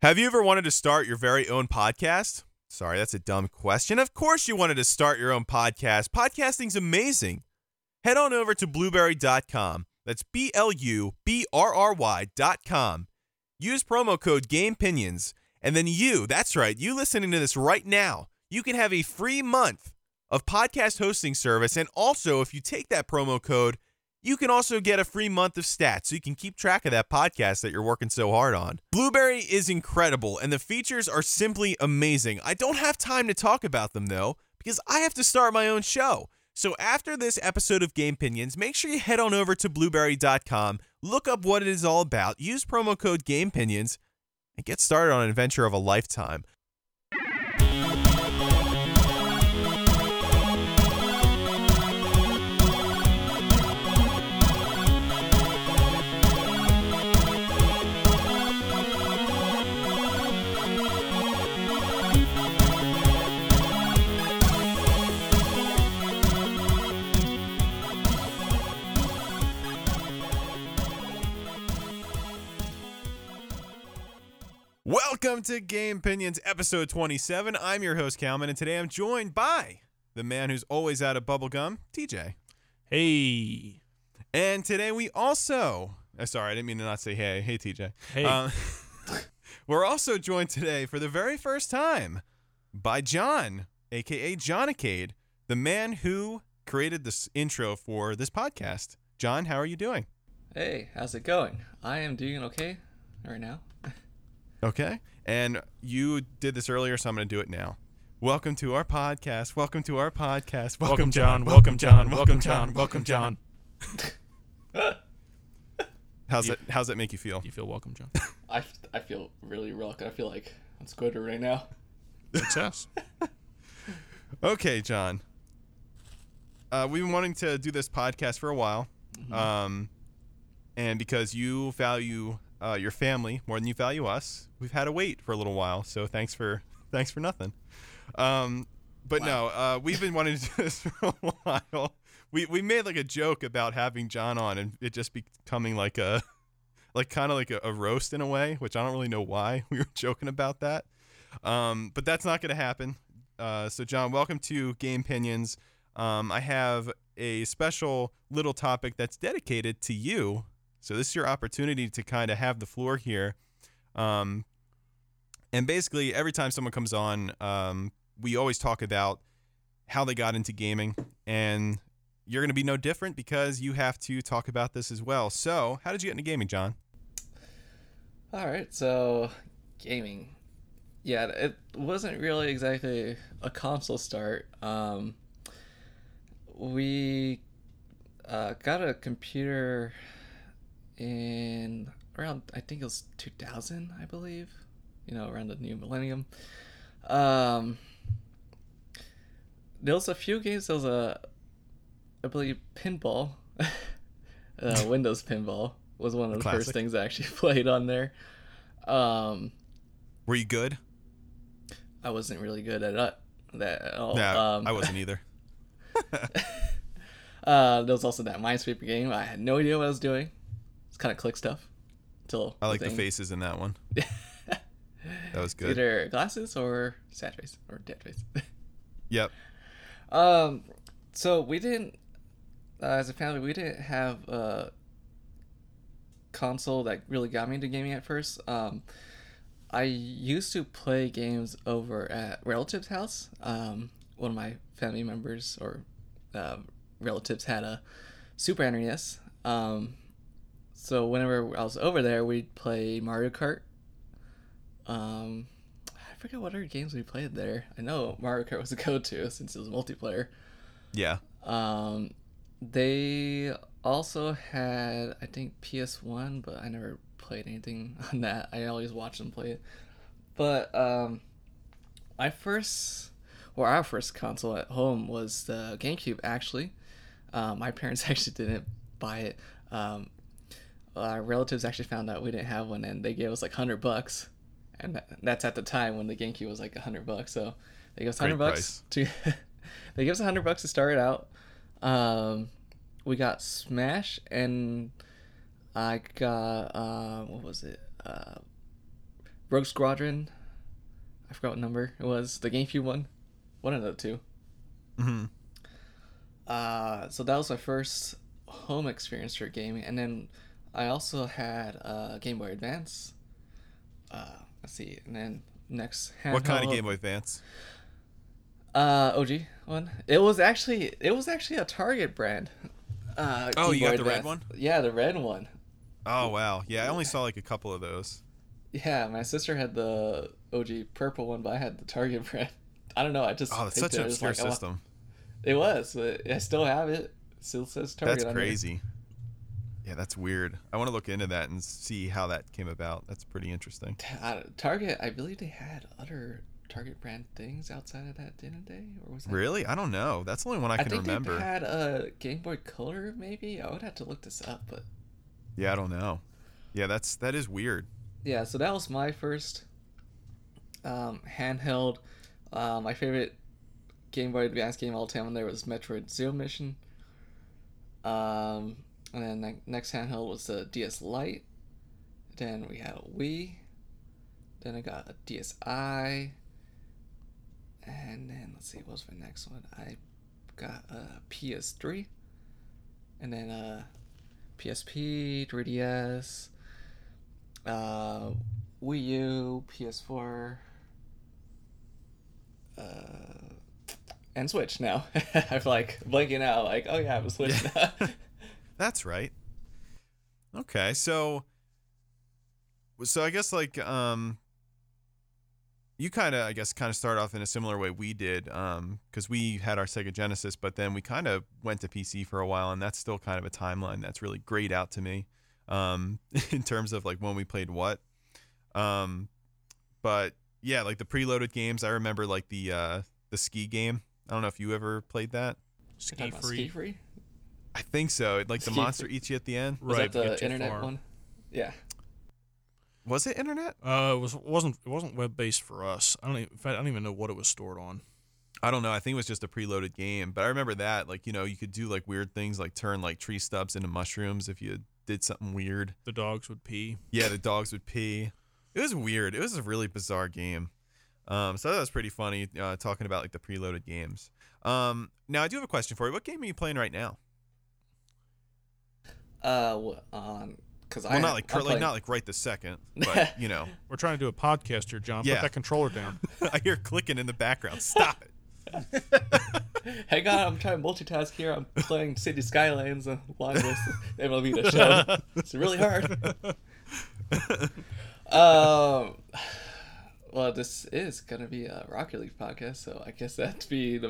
Have you ever wanted to start your very own podcast? Sorry, that's a dumb question. Of course you wanted to start your own podcast. Podcasting's amazing. Head on over to blueberry.com. That's blubrry.com. Use promo code GAMEPINIONS, and then you, that's right, you listening to this right now, you can have a free month of podcast hosting service, and also if you take that promo code, you can also get a free month of stats so you can keep track of that podcast that you're working so hard on. Blueberry is incredible, and the features are simply amazing. I don't have time to talk about them, though, because I have to start my own show. So after this episode of Game Pinions, make sure you head on over to blueberry.com, look up what it is all about, use promo code GAMEPINIONS, and get started on an adventure of a lifetime. Welcome to Game Pinions, episode 27. I'm your host, Kalman, and today I'm joined by the man who's always out of bubblegum, TJ. Hey. And today we also... sorry, I didn't mean to not say hey. Hey, TJ. Hey. We're also joined today for the very first time by John, a.k.a. Johnacade, the man who created this intro for this podcast. John, how are you doing? Hey, how's it going? I am doing okay right now. Okay, and you did this earlier, so I'm going to do it now. Welcome to our podcast. Welcome to our podcast. Welcome, John. Welcome, John. Welcome, John. Welcome, John. How's that make you feel? You feel welcome, John. I feel really welcome. I feel like I'm squirted right now. Success. Okay, John. We've been wanting to do this podcast for a while, and because you value your family more than you value us, we've had to wait for a little while, so thanks for nothing. We've been wanting to do this for a while. We made like a joke about having John on and it just becoming like a roast in a way, which I don't really know why we were joking about that, but that's not going to happen. So John, welcome to Game Pinions. I have a special little topic that's dedicated to you. So this is your opportunity to kind of have the floor here. And basically, every time someone comes on, we always talk about how they got into gaming. And you're going to be no different because you have to talk about this as well. So how did you get into gaming, John? All right. So gaming. Yeah, it wasn't really exactly a console start. We got a computer... in around, I think it was 2000, I believe, around the new millennium. There was a few games. There was I believe pinball, Windows pinball was one of the first things I actually played on there. Were you good? I wasn't really good at that at all. No, I wasn't either. There was also that Minesweeper game. I had no idea what I was doing. Kind of click stuff until I like the faces in that one. That was good. It's either glasses or sad face or dead face. Yep. So we didn't, as a family, we didn't have a console that really got me into gaming at first. I used to play games over at relatives' house. One of my family members or relatives had a Super NES. So whenever I was over there, we'd play Mario Kart. I forget what other games we played there. I know Mario Kart was a go-to since it was multiplayer. Yeah. They also had, I think, PS1, but I never played anything on that. I always watched them play it. But our first console at home was the GameCube, actually. My parents actually didn't buy it. Our relatives actually found out we didn't have one, and they gave us like $100, and that's at the time when the GameCube was like $100. So they gave us $100 to, they gave us $100 to start it out. We got Smash, and I got what was it? Rogue Squadron. I forgot what number it was. The GameCube one. One of the two. Mm-hmm. So that was my first home experience for gaming. And then I also had Game Boy Advance. Let's see. And then next handheld. What kind of Game Boy Advance? OG one. It was actually a Target brand. Oh, you got the red one? Yeah, the red one. Oh, wow. Yeah, I only saw like a couple of those. Yeah, my sister had the OG purple one, but I had the Target brand. I don't know. I just. Oh, it's such an obscure system. It was. I still have it. It still says Target. That's crazy. Yeah, that's weird. I want to look into that and see how that came about. That's pretty interesting. Target, I believe they had other Target brand things outside of that, didn't they? Or was that really? I don't know. That's the only one I can remember. I think they had a Game Boy Color, maybe. I would have to look this up, but. Yeah, I don't know. Yeah, that is weird. Yeah, so that was my first handheld. My favorite Game Boy Advance game all time when there was Metroid Zero Mission. And then next handheld was the DS Lite. Then we had a Wii. Then I got a DSi. And then, let's see, what was my next one? I got a PS3. And then PSP, 3DS, Wii U, PS4, and Switch now. I'm like blanking out, like, oh yeah, I have a Switch now. That's right. Okay, so I guess like you kind of start off in a similar way we did, because we had our Sega Genesis, but then we kind of went to PC for a while, and that's still kind of a timeline that's really grayed out to me, in terms of like when we played what. But yeah, like the preloaded games, I remember like the ski game. I don't know if you ever played that. Ski Free? I think so. Like the monster eats you at the end. Was right, that the internet farm one? Yeah. Was it internet? It wasn't web based for us. I don't even know what it was stored on. I don't know. I think it was just a preloaded game. But I remember that, like, you know, you could do like weird things, like turn like tree stubs into mushrooms if you did something weird. The dogs would pee. Yeah, the dogs would pee. It was weird. It was a really bizarre game. So that was pretty funny, talking about like the preloaded games. Now I do have a question for you. What game are you playing right now? Because well, not like right this second, but you know, we're trying to do a podcast here, John. Yeah. Put that controller down. I hear clicking in the background. Stop it. Hang on, I'm trying to multitask here. I'm playing City Skylines along with MLB The Show. It's really hard. Well, this is gonna be a Rocket League podcast, so I guess that'd be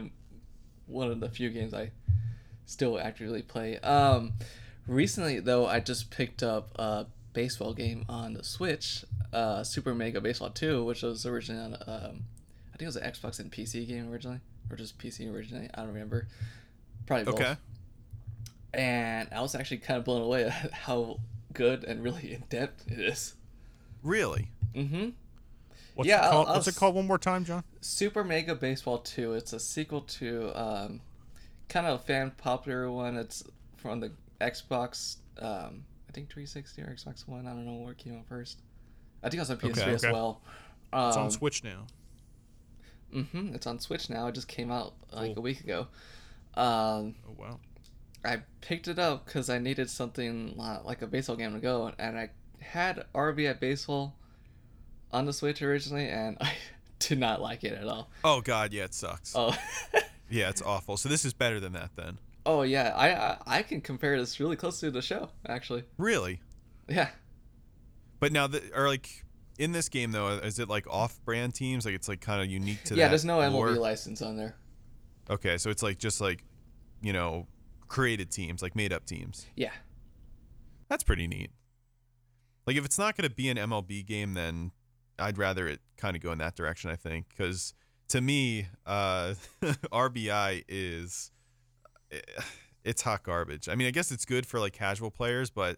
one of the few games I still actively play. Recently, though, I just picked up a baseball game on the Switch, Super Mega Baseball 2, which was originally on, I think it was an Xbox and PC game originally, or just PC originally, I don't remember. Probably both. Okay. And I was actually kind of blown away at how good and really in-depth it is. Really? Mm-hmm. What's it called one more time, John? Super Mega Baseball 2. It's a sequel to kind of a fan-popular one. It's from the Xbox, I think 360 or Xbox One. I don't know where it came out first. I think it was on PS3 as well. It's on Switch now. Mm-hmm. It's on Switch now. It just came out like a week ago. Oh, wow. I picked it up because I needed something like a baseball game to go, and I had RB at Baseball on the Switch originally, and I did not like it at all. Oh, God, yeah, it sucks. Oh. Yeah, it's awful. So this is better than that, then. Oh yeah, I can compare this really closely to the show, actually. Really? Yeah. But now, in this game though, is it like off-brand teams? Like it's like kind of unique to that. Yeah, there's no MLB license on there. Okay, so it's like just like, you know, created teams, like made-up teams. Yeah. That's pretty neat. Like if it's not going to be an MLB game, then I'd rather it kind of go in that direction, I think, because to me, RBI is. It's hot garbage. I mean, I guess it's good for like casual players, but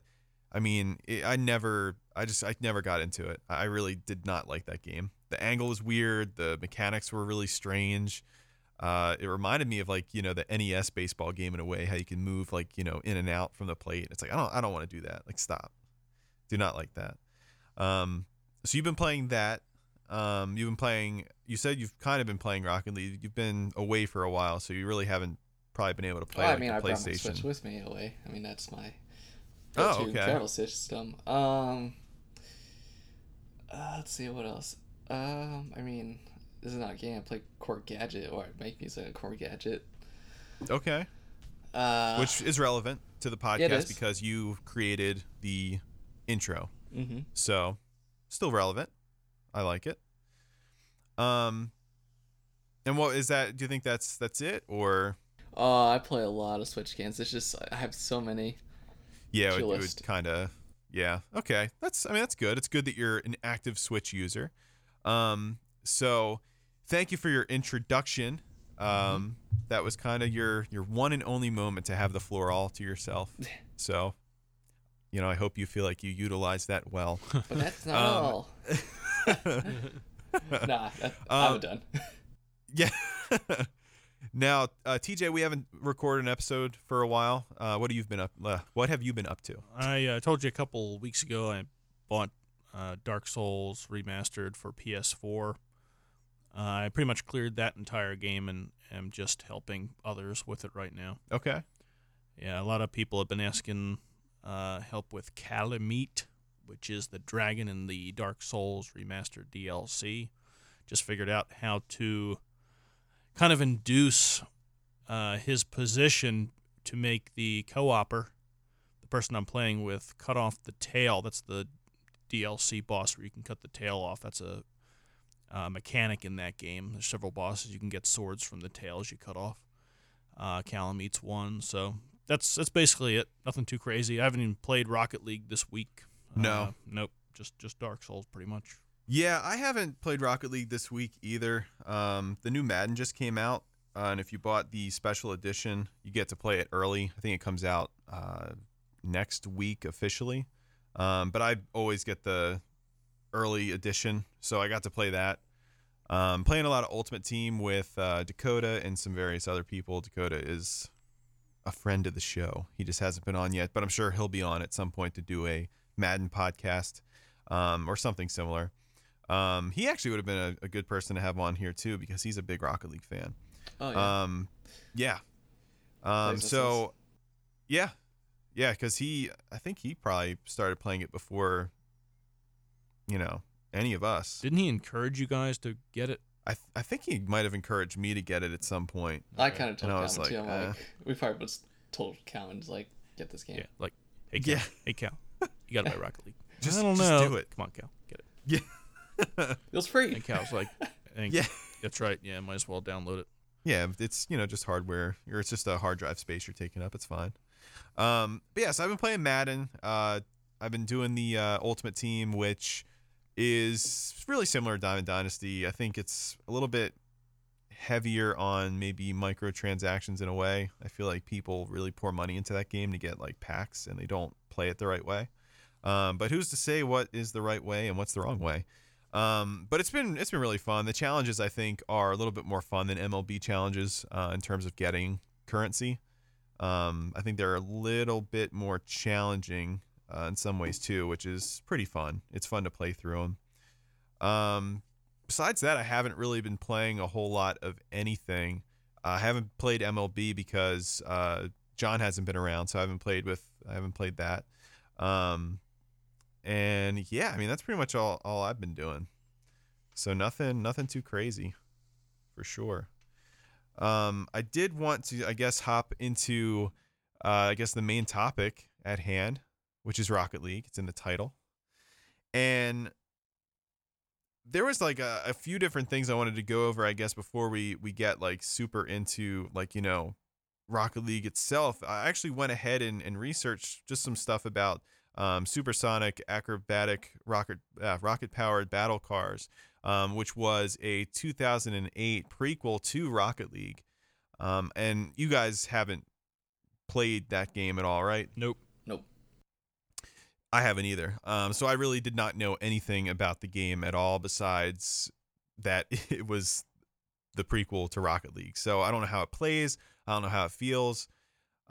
I mean, I never got into it. I really did not like that game. The angle was weird. The mechanics were really strange. It reminded me of like, you know, the NES baseball game in a way, how you can move like, you know, in and out from the plate. It's like, I don't want to do that. Like, stop. Do not like that. So you've been playing that. You've been playing. You said you've kind of been playing Rocket League. You've been away for a while, so you really haven't probably been able to play. Well, I mean, I brought my Switch with me away. I mean, that's my travel system. Let's see what else. I mean, this is not a game I play Core Gadget, or I'd make me say a Core Gadget. Okay. Which is relevant to the podcast because you created the intro. Mm-hmm. So, still relevant. I like it. And what is that? Do you think that's it, or? I play a lot of Switch games. It's just I have so many. Yeah, it would kind of. Yeah. Okay. That's good. It's good that you're an active Switch user. So thank you for your introduction. That was kind of your one and only moment to have the floor all to yourself. So, you know, I hope you feel like you utilize that well. But that's not all. I'm done. Yeah. Now, TJ, we haven't recorded an episode for a while. What have you been up to? I told you a couple weeks ago I bought Dark Souls Remastered for PS4. I pretty much cleared that entire game and am just helping others with it right now. Okay. Yeah, a lot of people have been asking help with Calamite, which is the dragon in the Dark Souls Remastered DLC. Just figured out how to kind of induce his position to make the co-opper, the person I'm playing with, cut off the tail. That's the DLC boss where you can cut the tail off. That's a mechanic in that game. There's several bosses. You can get swords from the tails you cut off. Calamite's one. So that's basically it. Nothing too crazy. I haven't even played Rocket League this week. No. Nope. Just Dark Souls pretty much. Yeah, I haven't played Rocket League this week either. The new Madden just came out, and if you bought the special edition, you get to play it early. I think it comes out next week officially. But I always get the early edition, so I got to play that. Playing a lot of Ultimate Team with Dakota and some various other people. Dakota is a friend of the show. He just hasn't been on yet, but I'm sure he'll be on at some point to do a Madden podcast or something similar. He actually would have been a good person to have on here too, because he's a big Rocket League fan. Oh yeah. Because I think he probably started playing it before, you know, any of us. Didn't he encourage you guys to get it? I think he might have encouraged me to get it at some point. I kind of told Calman too. We probably was told Calman to get this game. Yeah, hey Cal, you gotta buy Rocket League. I don't know. Just do it. Come on, Cal, get it. Yeah. It was free. And Cal's yeah, that's right. Yeah, might as well download it. Yeah, it's just hardware, or it's just a hard drive space you're taking up. It's fine. But yeah, so I've been playing Madden. I've been doing the Ultimate Team, which is really similar to Diamond Dynasty. I think it's a little bit heavier on maybe microtransactions in a way. I feel like people really pour money into that game to get packs, and they don't play it the right way. But who's to say what is the right way and what's the wrong way? But it's been really fun. The challenges, I think, are a little bit more fun than MLB challenges in terms of getting currency. I think they're a little bit more challenging in some ways too, which is pretty fun. It's fun to play through them. Besides that, I haven't really been playing a whole lot of anything. I haven't played MLB because John hasn't been around, so I haven't played that. And yeah, I mean, that's pretty much all I've been doing. So nothing too crazy for sure. I did want to, hop into, the main topic at hand, which is Rocket League. It's in the title. And there was a few different things I wanted to go over, before we get super into Rocket League itself. I actually went ahead and researched just some stuff about supersonic acrobatic rocket powered battle cars, which was a 2008 prequel to Rocket League. And you guys haven't played that game at all, right? Nope. I haven't either. So I really did not know anything about the game at all besides that it was the prequel to Rocket League. So I don't know how it plays. I don't know how it feels.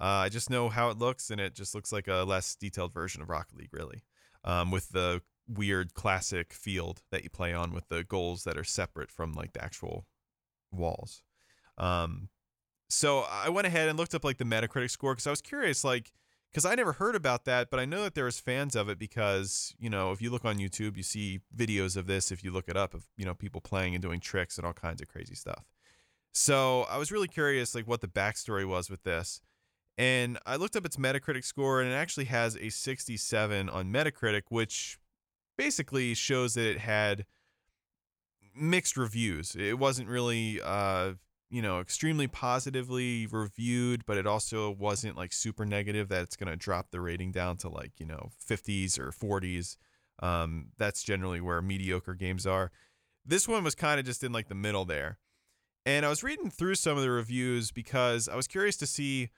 I just know how it looks, and it just looks like a less detailed version of Rocket League, really, with the weird classic field that you play on with the goals that are separate from like the actual walls. So I went ahead and looked up like the Metacritic score because I was curious, like, because I never heard about that, but I know that there was fans of it because, you know, if you look on YouTube, you see videos of this. If you look it up, of, you know, people playing and doing tricks and all kinds of crazy stuff. So I was really curious, like, what the backstory was with this. And I looked up its Metacritic score, and it actually has a 67 on Metacritic, which basically shows that it had mixed reviews. It wasn't really, you know, extremely positively reviewed, but it also wasn't like super negative that it's going to drop the rating down to like, you know, 50s or 40s. That's generally where mediocre games are. This one was kind of just in like the middle there. And I was reading through some of the reviews because I was curious to see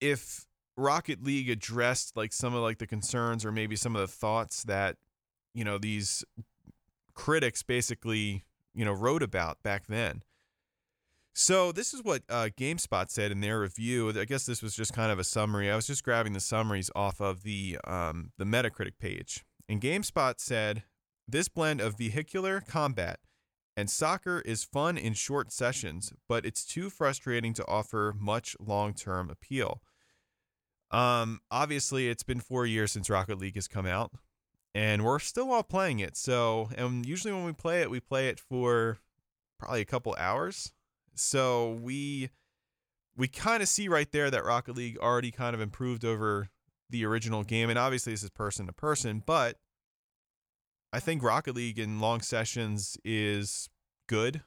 if Rocket League addressed like some of like the concerns or maybe some of the thoughts that, you know, these critics basically, you know, wrote about back then. So this is what GameSpot said in their review. I guess this was just kind of a summary. I was just grabbing the summaries off of the Metacritic page. And GameSpot said, "This blend of vehicular combat and soccer is fun in short sessions, but it's too frustrating to offer much long-term appeal." Obviously, it's been 4 years since Rocket League has come out, and we're still all playing it. So, and usually when we play it for probably a couple hours. So we kind of see right there that Rocket League already kind of improved over the original game. And obviously this is person to person, but I think Rocket League in long sessions is good.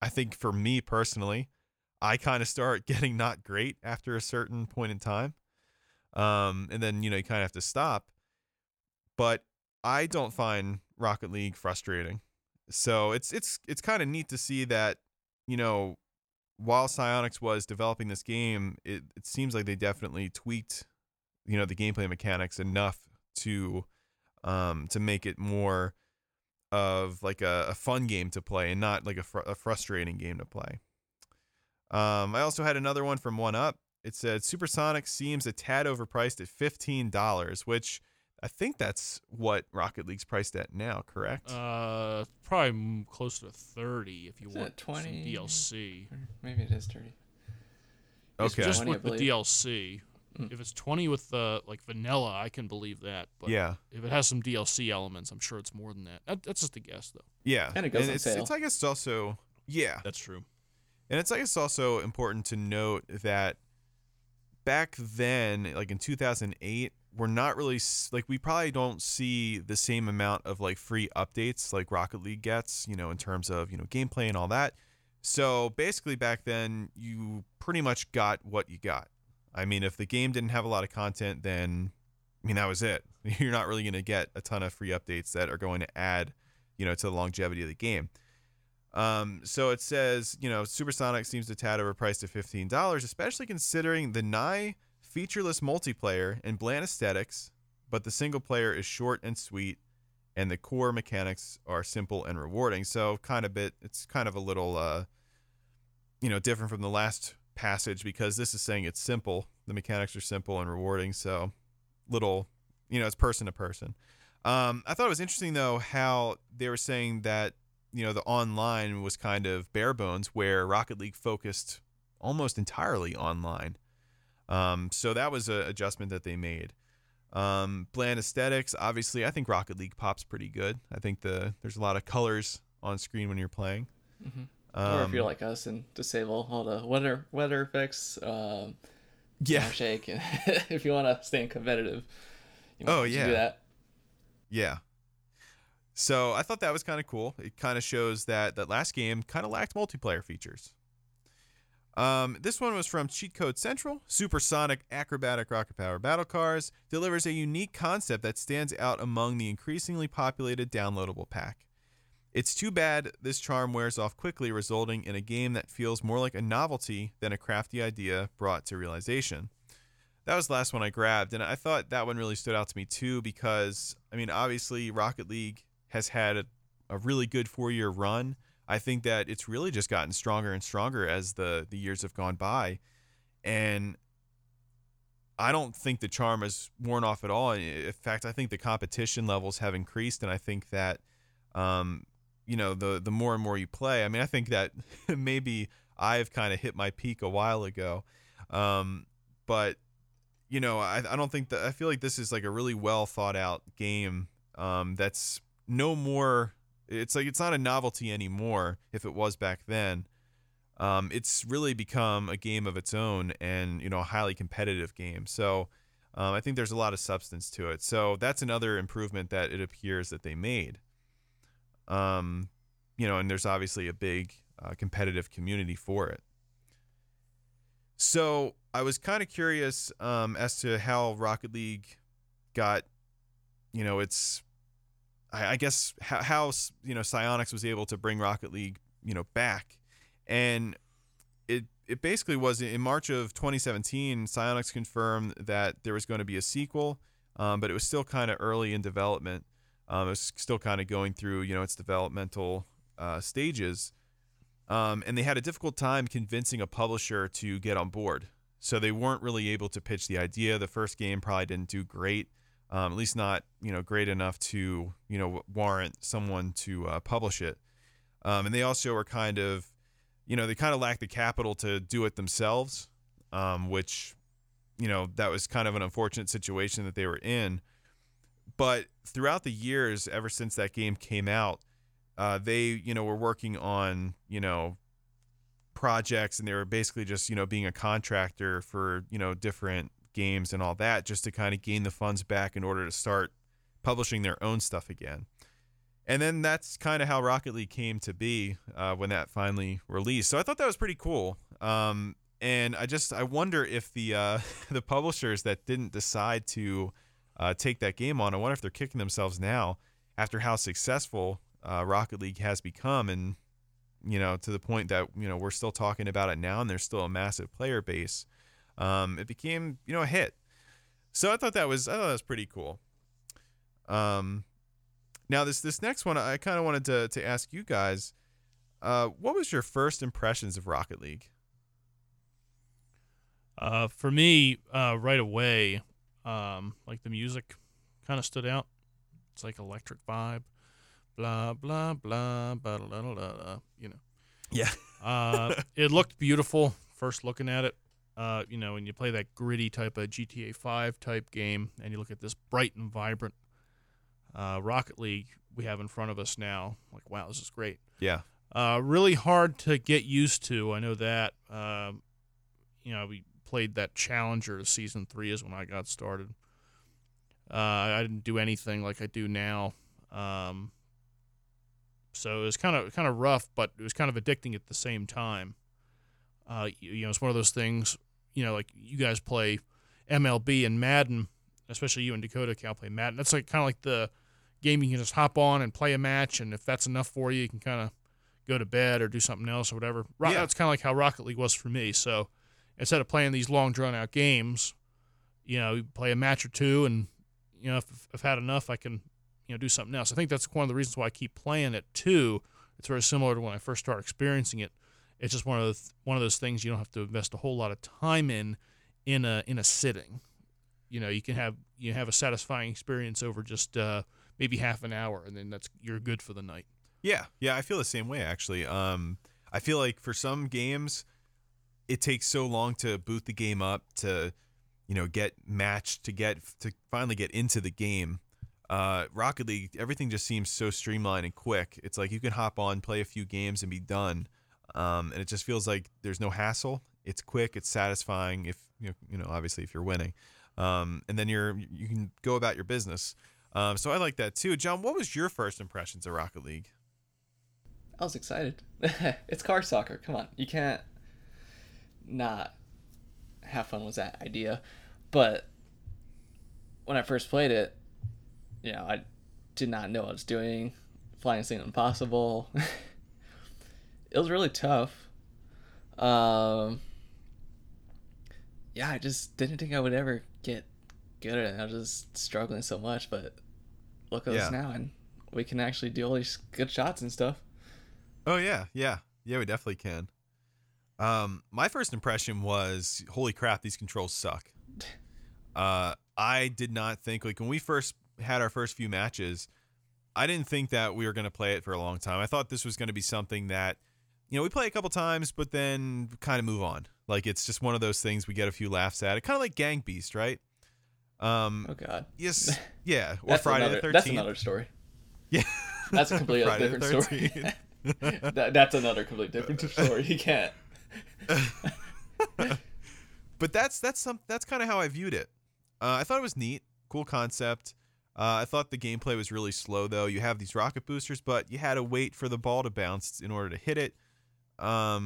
I think for me personally, I kind of start getting not great after a certain point in time. And then, you know, you kind of have to stop. But I don't find Rocket League frustrating. So it's kind of neat to see that, you know, while Psyonix was developing this game, it seems like they definitely tweaked, you know, the gameplay mechanics enough to make it more of like a fun game to play and not like a frustrating game to play. I also had another one from 1UP. It said, "Supersonic seems a tad overpriced at $15, which I think that's what Rocket League's priced at now, correct? Probably close to 30 if you is want 20 DLC. Or maybe it is 30. Okay, it's just 20, with the DLC. If it's 20 with the like vanilla, I can believe that. But yeah, if it has some DLC elements, I'm sure it's more than that. That's just a guess, though. Yeah, and it goes on sale. It's I guess also yeah, that's true. And it's I guess also important to note that back then, like in 2008. We're not really like we probably don't see the same amount of like free updates like Rocket League gets, you know, in terms of, you know, gameplay and all that. So basically back then you pretty much got what you got. I mean, if the game didn't have a lot of content, then I mean, that was it. You're not really going to get a ton of free updates that are going to add, you know, to the longevity of the game. So it says, you know, Supersonic seems a tad overpriced at $15, especially considering the nigh featureless multiplayer and bland aesthetics, but the single player is short and sweet, and the core mechanics are simple and rewarding. So it's kind of a little, you know, different from the last passage because this is saying it's simple. The mechanics are simple and rewarding. So little, you know, it's person to person. I thought it was interesting though, how they were saying that, you know, the online was kind of bare bones where Rocket League focused almost entirely online. So that was an adjustment that they made. Bland aesthetics, obviously, I think Rocket League pops pretty good. I think there's a lot of colors on screen when you're playing. Mm-hmm. Or if you're like us and disable all the weather effects, yeah, shake. If you want to stay competitive, you might do that. Yeah. So I thought that was kind of cool. It kind of shows that that last game kind of lacked multiplayer features. This one was from Cheat Code Central. Supersonic acrobatic rocket power battle cars delivers a unique concept that stands out among the increasingly populated downloadable pack. It's too bad this charm wears off quickly, resulting in a game that feels more like a novelty than a crafty idea brought to realization. That was the last one I grabbed, and I thought that one really stood out to me too because, I mean, obviously Rocket League has had a really good 4-year run. I think that it's really just gotten stronger and stronger as the years have gone by. And I don't think the charm has worn off at all. In fact, I think the competition levels have increased, and I think that, you know, the more and more you play, I mean, I think that maybe I've kind of hit my peak a while ago. But, you know, I don't think that, I feel like this is like a really well thought out game that's no more, it's like, it's not a novelty anymore if it was back then. It's really become a game of its own and, you know, a highly competitive game. So I think there's a lot of substance to it. So that's another improvement that it appears that they made. You know, and there's obviously a big competitive community for it. So I was kind of curious as to how Rocket League got, you know, its, I guess how, you know, Psyonix was able to bring Rocket League, you know, back. And it basically was in March of 2017, Psyonix confirmed that there was going to be a sequel, but it was still kind of early in development. It was still kind of going through, you know, its developmental stages. And they had a difficult time convincing a publisher to get on board. So they weren't really able to pitch the idea. The first game probably didn't do great, at least not, you know, great enough to, you know, warrant someone to publish it. And they also were kind of, you know, they kind of lacked the capital to do it themselves, which, you know, that was kind of an unfortunate situation that they were in. But throughout the years, ever since that game came out, they, you know, were working on, you know, projects, and they were basically just, you know, being a contractor for, you know, different games and all that, just to kind of gain the funds back in order to start publishing their own stuff again. And then that's kind of how Rocket League came to be when that finally released. So I thought that was pretty cool. And I wonder if the publishers that didn't decide to take that game on, I wonder if they're kicking themselves now after how successful Rocket League has become. And, you know, to the point that, you know, we're still talking about it now and there's still a massive player base. It became, you know, a hit. So I thought that was pretty cool. Now, this next one, I kind of wanted to ask you guys, what was your first impressions of Rocket League? For me, right away, like the music kind of stood out. It's like electric vibe, blah, blah, blah, blah, blah, blah, blah, you know. Yeah. It looked beautiful first looking at it. You know, when you play that gritty type of GTA 5 type game and you look at this bright and vibrant Rocket League we have in front of us now. Like, wow, this is great. Yeah. Really hard to get used to. I know that. You know, we played that Challenger. Season 3 is when I got started. I didn't do anything like I do now. So it was kind of rough, but it was kind of addicting at the same time. You know, it's one of those things, you know, like you guys play MLB and Madden, especially you and Dakota can play Madden. That's like kind of like the game you can just hop on and play a match, and if that's enough for you, you can kind of go to bed or do something else or whatever. Yeah. That's kind of like how Rocket League was for me. So instead of playing these long, drawn-out games, you know, you play a match or two, and, you know, if I've had enough, I can, you know, do something else. I think that's one of the reasons why I keep playing it, too. It's very similar to when I first started experiencing it. It's just one of those things you don't have to invest a whole lot of time in a sitting. You know, you have a satisfying experience over just maybe half an hour, and then you're good for the night. Yeah, I feel the same way actually. I feel like for some games, it takes so long to boot the game up, to, you know, get matched, to finally get into the game. Rocket League, everything just seems so streamlined and quick. It's like you can hop on, play a few games, and be done. And it just feels like there's no hassle. It's quick, it's satisfying. If you know, obviously, if you're winning. And then you can go about your business. So I like that too. John, what was your first impressions of Rocket League? I was excited. It's car soccer. Come on, you can't not have fun with that idea. But when I first played it, you know, I did not know what I was doing. Flying seemed impossible. It was really tough. Yeah, I just didn't think I would ever get good at it. I was just struggling so much, but look at us now, and we can actually do all these good shots and stuff. Oh, yeah, we definitely can. My first impression was, holy crap, these controls suck. I did not think, like, when we first had our first few matches, I didn't think that we were going to play it for a long time. I thought this was going to be something that, you know, we play a couple times, but then kind of move on. Like, it's just one of those things we get a few laughs at. It kind of like Gang Beast, right? Oh God. Yes. Yeah. Or Friday the 13th. That's another story. Yeah. That's a completely different story. That's another completely different story. You can't. But that's kind of how I viewed it. I thought it was neat, cool concept. I thought the gameplay was really slow, though. You have these rocket boosters, but you had to wait for the ball to bounce in order to hit it. I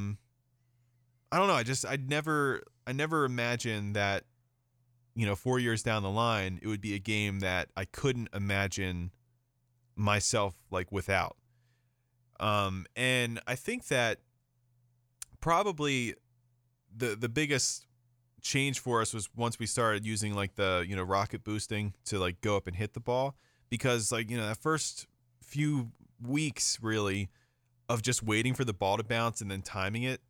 don't know. I never imagined that, you know, 4 years down the line, it would be a game that I couldn't imagine myself like without. And I think that probably the biggest change for us was once we started using like the, you know, rocket boosting to like go up and hit the ball, because like, you know, that first few weeks really of just waiting for the ball to bounce and then timing it,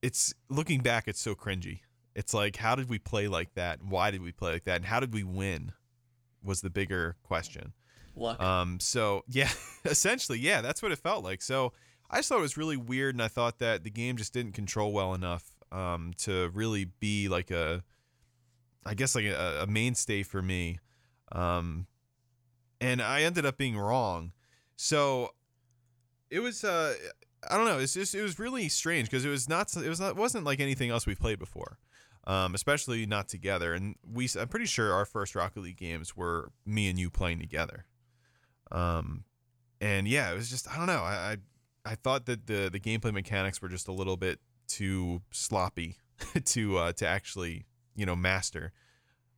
it's, looking back, it's so cringy. It's like, how did we play like that? Why did we play like that? And how did we win was the bigger question. Luck. So yeah, essentially, yeah, that's what it felt like. So I just thought it was really weird, and I thought that the game just didn't control well enough to really be like a mainstay for me. And I ended up being wrong. So it was, I don't know. It's just, it was really strange because it wasn't like anything else we've played before. Especially not together. And I'm pretty sure our first Rocket League games were me and you playing together. And yeah, it was just, I don't know. I thought that the gameplay mechanics were just a little bit too sloppy to actually, you know, master.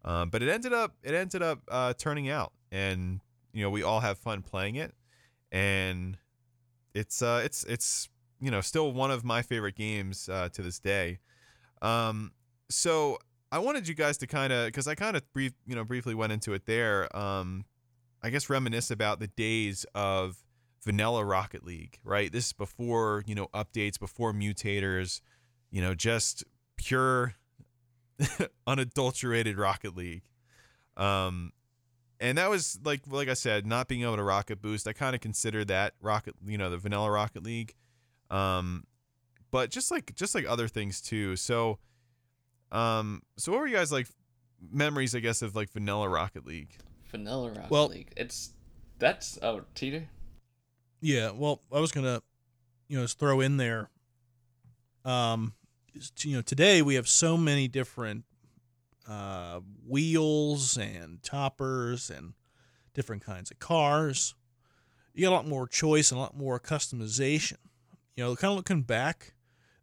But it ended up turning out, and you know, we all have fun playing it, and it's you know, still one of my favorite games to this day. So I wanted you guys to kind of, because I kind of briefly went into it there. I guess reminisce about the days of vanilla Rocket League, right? This is before, you know, updates, before mutators, you know, just pure unadulterated Rocket League. And that was like I said, not being able to rocket boost. I kind of consider that rocket, you know, the vanilla Rocket League. But just like other things too. So what were you guys like memories, I guess, of like vanilla Rocket League? League. That's TJ. Yeah, well, I was gonna, you know, just throw in there. You know, today we have so many different wheels and toppers and different kinds of cars. You got a lot more choice and a lot more customization. You know, kind of looking back,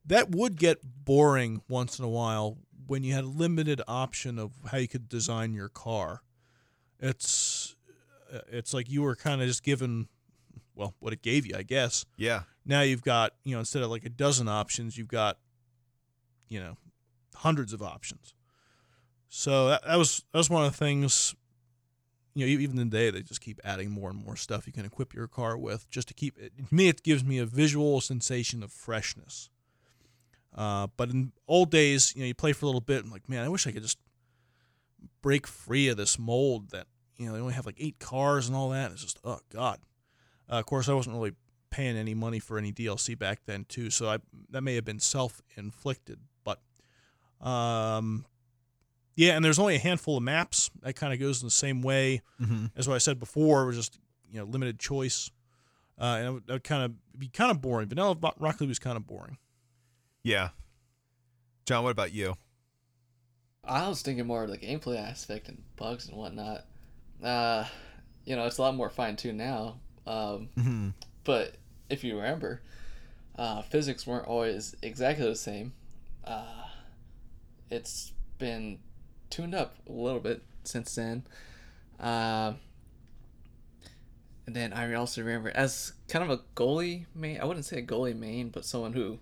that would get boring once in a while when you had a limited option of how you could design your car. It's like you were kind of just given, well, what it gave you, I guess. Yeah. Now you've got, you know, instead of like a dozen options, you've got, you know, hundreds of options. So that was one of the things, you know, even today, they just keep adding more and more stuff you can equip your car with just to keep it. To me, it gives me a visual sensation of freshness. But in old days, you know, you play for a little bit and like, man, I wish I could just break free of this mold that, you know, they only have like 8 cars and all that. It's just, oh God. Of course, I wasn't really paying any money for any DLC back then, too, so that may have been self-inflicted. But, yeah, and there's only a handful of maps. That kind of goes in the same way as what I said before, was just, you know, limited choice. And that would kind of be kind of boring. Vanilla Rocket League was kind of boring. Yeah. John, what about you? I was thinking more of the gameplay aspect and bugs and whatnot. You know, it's a lot more fine-tuned now. But if you remember, physics weren't always exactly the same. It's been tuned up a little bit since then. And then I also remember as kind of a goalie main, I wouldn't say a goalie main, but someone who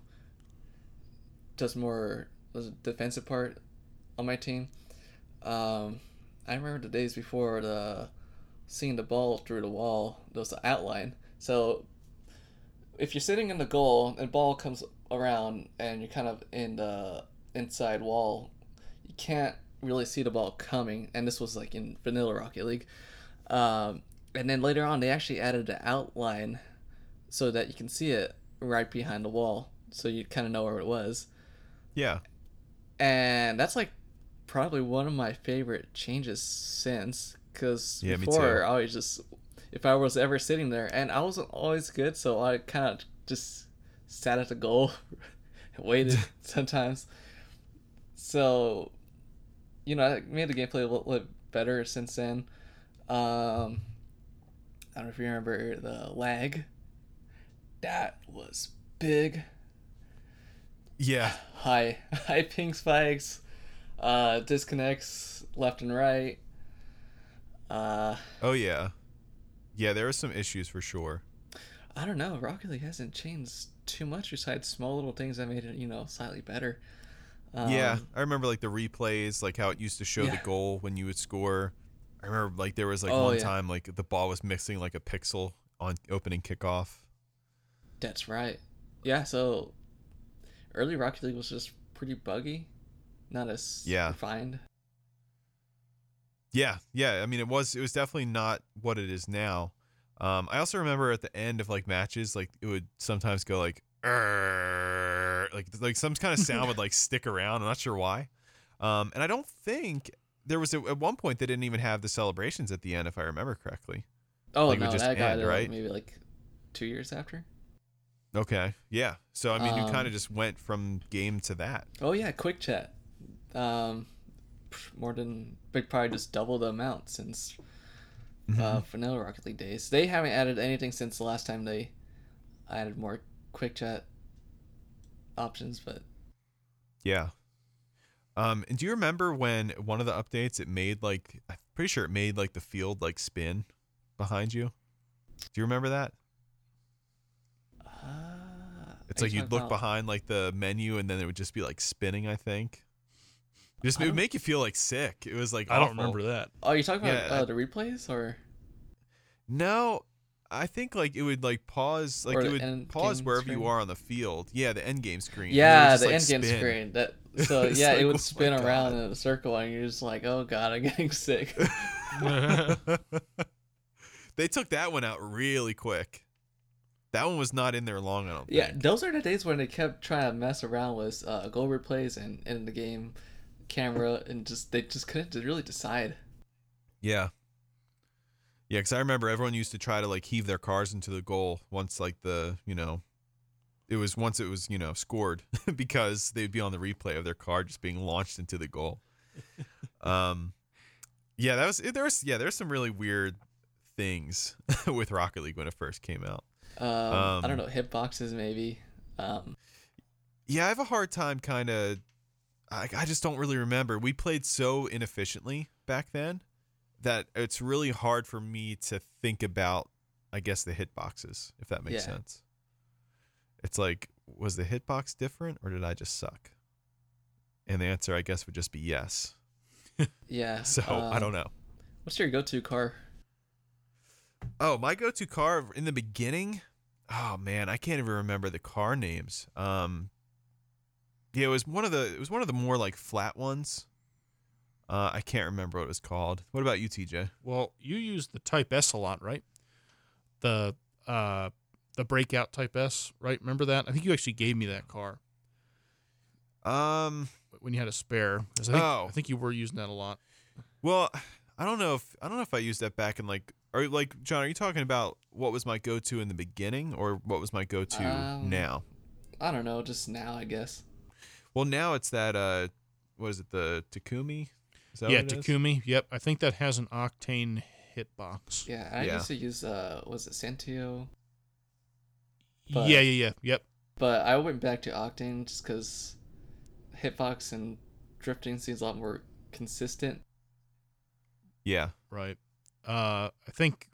does more the defensive part on my team. I remember the days before seeing the ball through the wall, there's the outline. So if you're sitting in the goal and the ball comes around and you're kind of in the inside wall, you can't really see the ball coming, and this was like in vanilla Rocket League. And then later on, they actually added the outline so that you can see it right behind the wall, so you kind of know where it was. Yeah. And that's like probably one of my favorite changes since, because before I was just, if I was ever sitting there, and I wasn't always good, so I kind of just sat at the goal and waited sometimes. So, you know, I made the gameplay a little bit better since then. I don't know if you remember the lag. That was big. Yeah. High ping spikes, disconnects left and right. Oh, yeah. Yeah, there are some issues for sure. I don't know. Rocket League hasn't changed too much besides small little things that made it, you know, slightly better. Yeah, I remember like the replays, like how it used to show the goal when you would score. I remember like there was like one time like the ball was missing like a pixel on opening kickoff. That's right. Yeah, so early Rocket League was just pretty buggy, not as refined. Yeah. I mean, it was definitely not what it is now. I also remember at the end of like matches, like it would sometimes go like, like some kind of sound would like stick around. I'm not sure why. And I don't think there was at one point they didn't even have the celebrations at the end, if I remember correctly. Oh, like, no, that got it right? Maybe like 2 years after. Okay. Yeah. So I mean, you kind of just went from game to that. Oh yeah, quick chat. More than big, probably just double the amount since vanilla Rocket League days. They haven't added anything since the last time they added more quick chat options, but yeah. And do you remember when one of the updates it made like, I'm pretty sure it made like the field like spin behind you? Do you remember that? It's like you'd look behind like the menu and then it would just be like spinning, I think. It would make you feel like sick. It was like awful. I don't remember that. Oh, you're talking about the replays or? No, I think like it would like pause, like it would pause wherever you are on the field. Yeah, the end game screen. Yeah, the end game screen. Yeah, it would spin around in a circle, and you're just like, oh god, I'm getting sick. They took that one out really quick. That one was not in there long, I don't think. Yeah, those are the days when they kept trying to mess around with goal replays and in the game camera, and they just couldn't really decide. Yeah, because I remember everyone used to try to like heave their cars into the goal once like the, you know, it was you know scored, because they'd be on the replay of their car just being launched into the goal. There's some really weird things with Rocket League when it first came out. I don't know, hitboxes maybe. I have a hard time kind of. I just don't really remember. We played so inefficiently back then that it's really hard for me to think about, I guess, the hitboxes, if that makes sense. It's like, was the hitbox different or did I just suck? And the answer, I guess, would just be yes. Yeah. So I don't know. What's your go-to car? Oh, my go-to car in the beginning? Oh, man, I can't even remember the car names. Yeah, it was one of the more like flat ones. I can't remember what it was called. What about you, TJ? Well, you used the Type S a lot, right? The Breakout Type S, right? Remember that? I think you actually gave me that car. When you had a spare. I think you were using that a lot. Well, I don't know if I used that back in like, or like John, are you talking about what was my go-to in the beginning or what was my go-to now? I don't know, just now, I guess. Well, now it's that, what is it, the Takumi? Is that what it Takumi. Is? Yep. I think that has an Octane hitbox. Yeah, I used to use, was it Sentio? But, yeah. Yep. But I went back to Octane just because hitbox and drifting seems a lot more consistent. Yeah. Right. I think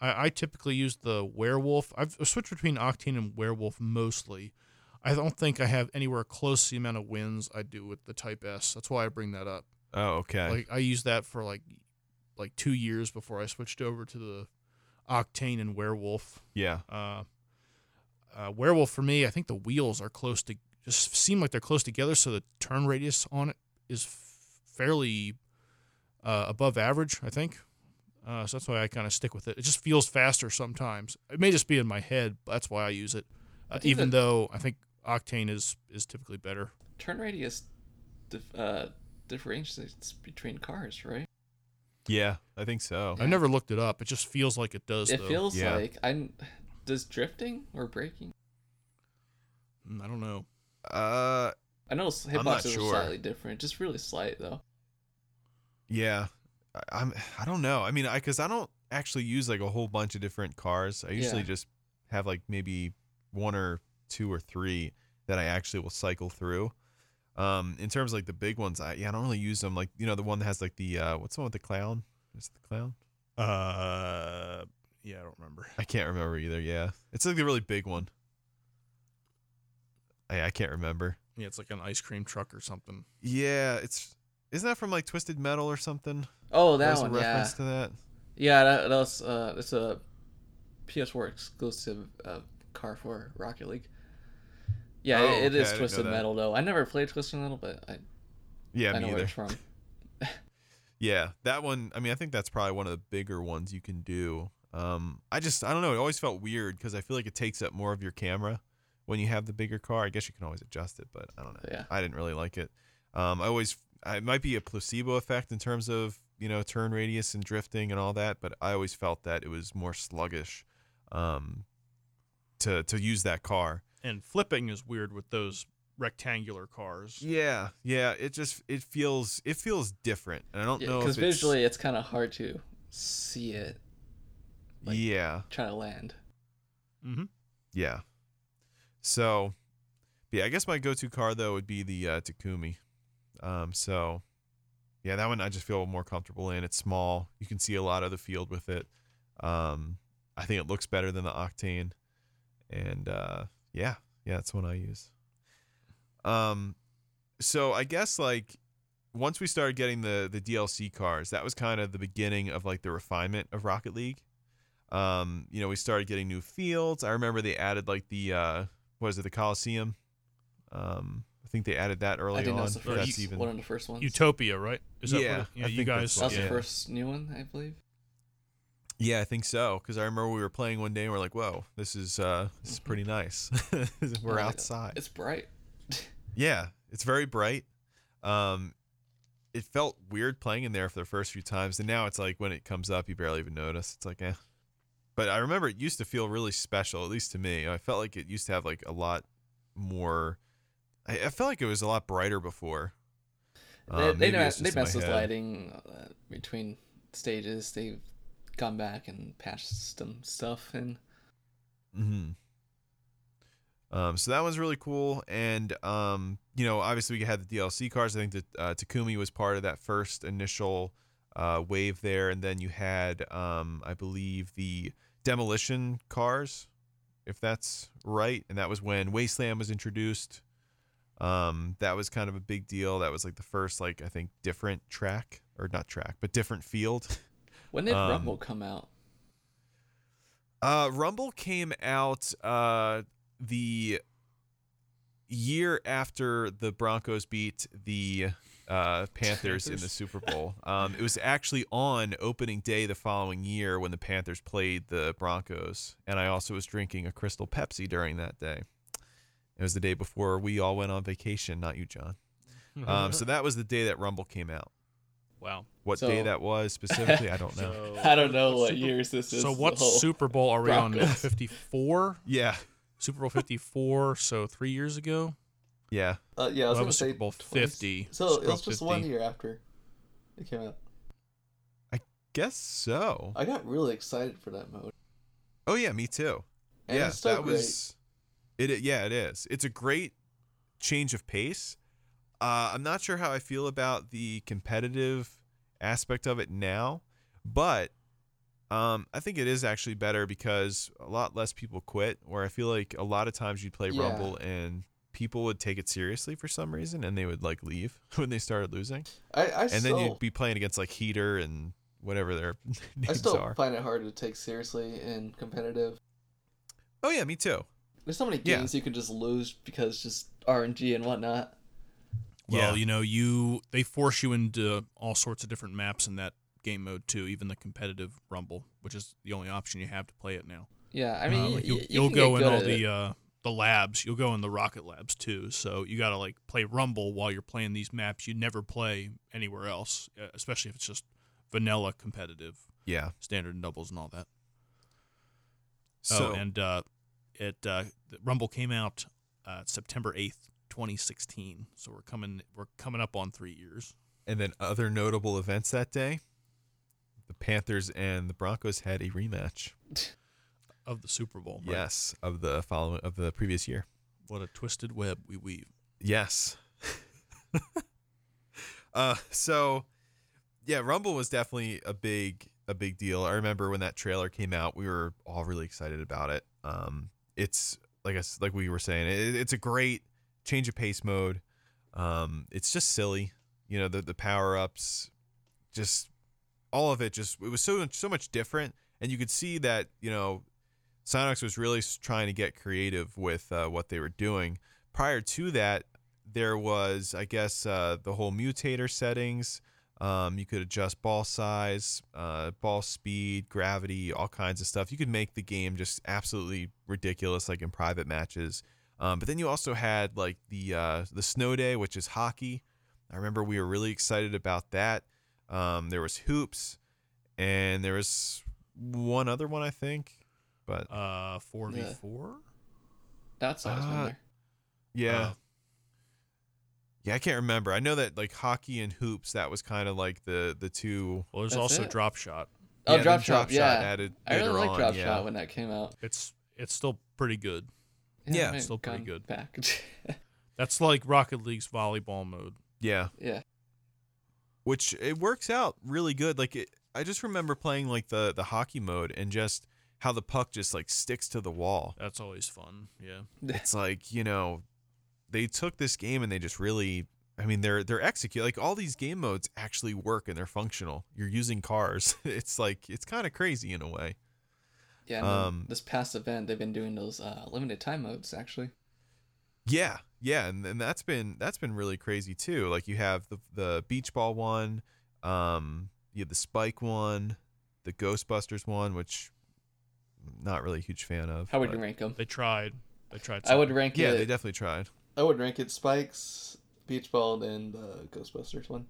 I typically use the Werewolf. I've switched between Octane and Werewolf mostly. I don't think I have anywhere close to the amount of wins I do with the Type S. That's why I bring that up. Oh, okay. Like I used that for like 2 years before I switched over to the Octane and Werewolf. Yeah. Werewolf for me, I think the wheels are close to, just seem like they're close together, so the turn radius on it is fairly above average, I think. So that's why I kind of stick with it. It just feels faster sometimes. It may just be in my head, but that's why I use it. Even though I think Octane is typically better. Turn radius differentiates between cars, right? Yeah, I think so. Yeah. I never looked it up. It just feels like it does. It feels like. Does drifting or braking? I don't know. I know hitboxes are slightly different. Just really slight, though. Yeah. I don't know. I mean, because I don't actually use like a whole bunch of different cars. I usually just have like maybe one or two or three that I actually will cycle through. In terms of like the big ones, I don't really use them. Like, you know, the one that has like the what's the one with the clown? Is it the clown? Yeah, I don't remember. I can't remember either. Yeah, it's like the really big one. I can't remember. Yeah, it's like an ice cream truck or something. Yeah, isn't that from like Twisted Metal or something? Oh, that one, yeah. There's a reference to that. Yeah, that's a PS4 exclusive car for Rocket League. Yeah, oh, it is Twisted Metal, though. I never played Twisted Metal, but I know where it's from. Yeah, that one, I mean, I think that's probably one of the bigger ones you can do. I don't know, it always felt weird because I feel like it takes up more of your camera when you have the bigger car. I guess you can always adjust it, but I don't know. Yeah. I didn't really like it. It might be a placebo effect in terms of, you know, turn radius and drifting and all that, but I always felt that it was more sluggish to use that car. And flipping is weird with those rectangular cars. Yeah, it feels different. And I don't know because visually it's kind of hard to see it. Like, yeah. Trying to land. Mm-hmm. Yeah. So, yeah, I guess my go-to car though would be the Takumi. So, yeah, that one I just feel more comfortable in. It's small. You can see a lot of the field with it. I think it looks better than the Octane. And yeah, that's one I use. So I guess like once we started getting the DLC cars, that was kind of the beginning of like the refinement of Rocket League. You know, we started getting new fields. I remember they added like the the Coliseum. I think they added that early on. I think that was that's even one of the first ones. Utopia, right? Is that you guys? That's the first new one, I believe. Yeah, I think so. Because I remember we were playing one day and we're like, "Whoa, this is pretty nice." We're outside. It's bright. Yeah, it's very bright. It felt weird playing in there for the first few times, and now it's like when it comes up, you barely even notice. It's like, eh. But I remember it used to feel really special, at least to me. I felt like it used to have like a lot more. I felt like it was a lot brighter before. They messed with lighting between stages. They've gone back and patched some stuff in. Mm-hmm. So that was really cool, and you know, obviously we had the DLC cars. I think that Takumi was part of that first initial wave there, and then you had I believe the demolition cars, if that's right, and that was when Wasteland was introduced. That was kind of a big deal. That was like the first, like I think, different track or not track, but different field. When did Rumble come out? Rumble came out. The year after the Broncos beat the Panthers in the Super Bowl. It was actually on opening day the following year when the Panthers played the Broncos, and I also was drinking a Crystal Pepsi during that day. It was the day before we all went on vacation, not you, John. So that was the day that Rumble came out. Wow. What day that was specifically, I don't know. I don't know what years this is. So what Super Bowl are we on now? 54? Yeah. Super Bowl 54, so 3 years ago. Yeah. Yeah, I was going to say Super Bowl 50. So it was just 50. 1 year after it came out. I guess so. I got really excited for that mode. Oh yeah, me too. And yeah, it's still that great. It is. It's a great change of pace. I'm not sure how I feel about the competitive aspect of it now, but I think it is actually better because a lot less people quit, where I feel like a lot of times you'd play Rumble and people would take it seriously for some reason and they would like leave when they started losing. Then you'd be playing against like Heater and whatever their names are. I still find it hard to take seriously in competitive. Oh yeah, me too. There's so many games you can just lose because just RNG and whatnot. well. Yeah. You know, they force you into all sorts of different maps in that game mode too, even the competitive Rumble, which is the only option you have to play it now. Yeah, I mean, you'll go in all the labs. You'll go in the rocket labs too. So you got to like play Rumble while you're playing these maps you never play anywhere else, especially if it's just vanilla competitive. Yeah, standard and doubles and all that. So Rumble came out September 8th, 2016. So we're coming up on 3 years. And then other notable events that day, the Panthers and the Broncos had a rematch of the Super Bowl. Right? Yes, of the previous year. What a twisted web we weave. Yes. So yeah, Rumble was definitely a big deal. I remember when that trailer came out, we were all really excited about it. It's like we were saying, it's a great change of pace mode. It's just silly, you know, the power ups, just all of it. Just it was so much different, and you could see that, you know, Psyonix was really trying to get creative with what they were doing. Prior to that, there was, I guess, the whole mutator settings. You could adjust ball size, ball speed, gravity, all kinds of stuff. You could make the game just absolutely ridiculous, like in private matches. But then you also had like the snow day, which is hockey. I remember we were really excited about that. There was Hoops, and there was one other one, I think, but 4v4. That sounds familiar. Yeah. Yeah, I can't remember. I know that like hockey and Hoops, that was kind of like the two. Well, there's also Drop Shot. Oh, yeah, Drop Shot added later on. I really like Drop Shot when that came out. It's still pretty good. Yeah, it's still pretty good. That's like Rocket League's volleyball mode. Yeah. Yeah. Which it works out really good. Like I just remember playing like the hockey mode and just how the puck just like sticks to the wall. That's always fun. Yeah. It's like, you know, they took this game and they just really, I mean, they're executing, like all these game modes actually work and they're functional. You're using cars. It's like, it's kind of crazy in a way. Yeah. I mean, this past event, they've been doing those limited time modes actually. Yeah. Yeah. And that's been really crazy too. Like you have the beach ball one, you have the Spike one, the Ghostbusters one, which I'm not really a huge fan of. How would you rank them? They tried. I would rank it. Yeah, they definitely tried. I would rank it Spikes, Beach Ball, and the Ghostbusters one.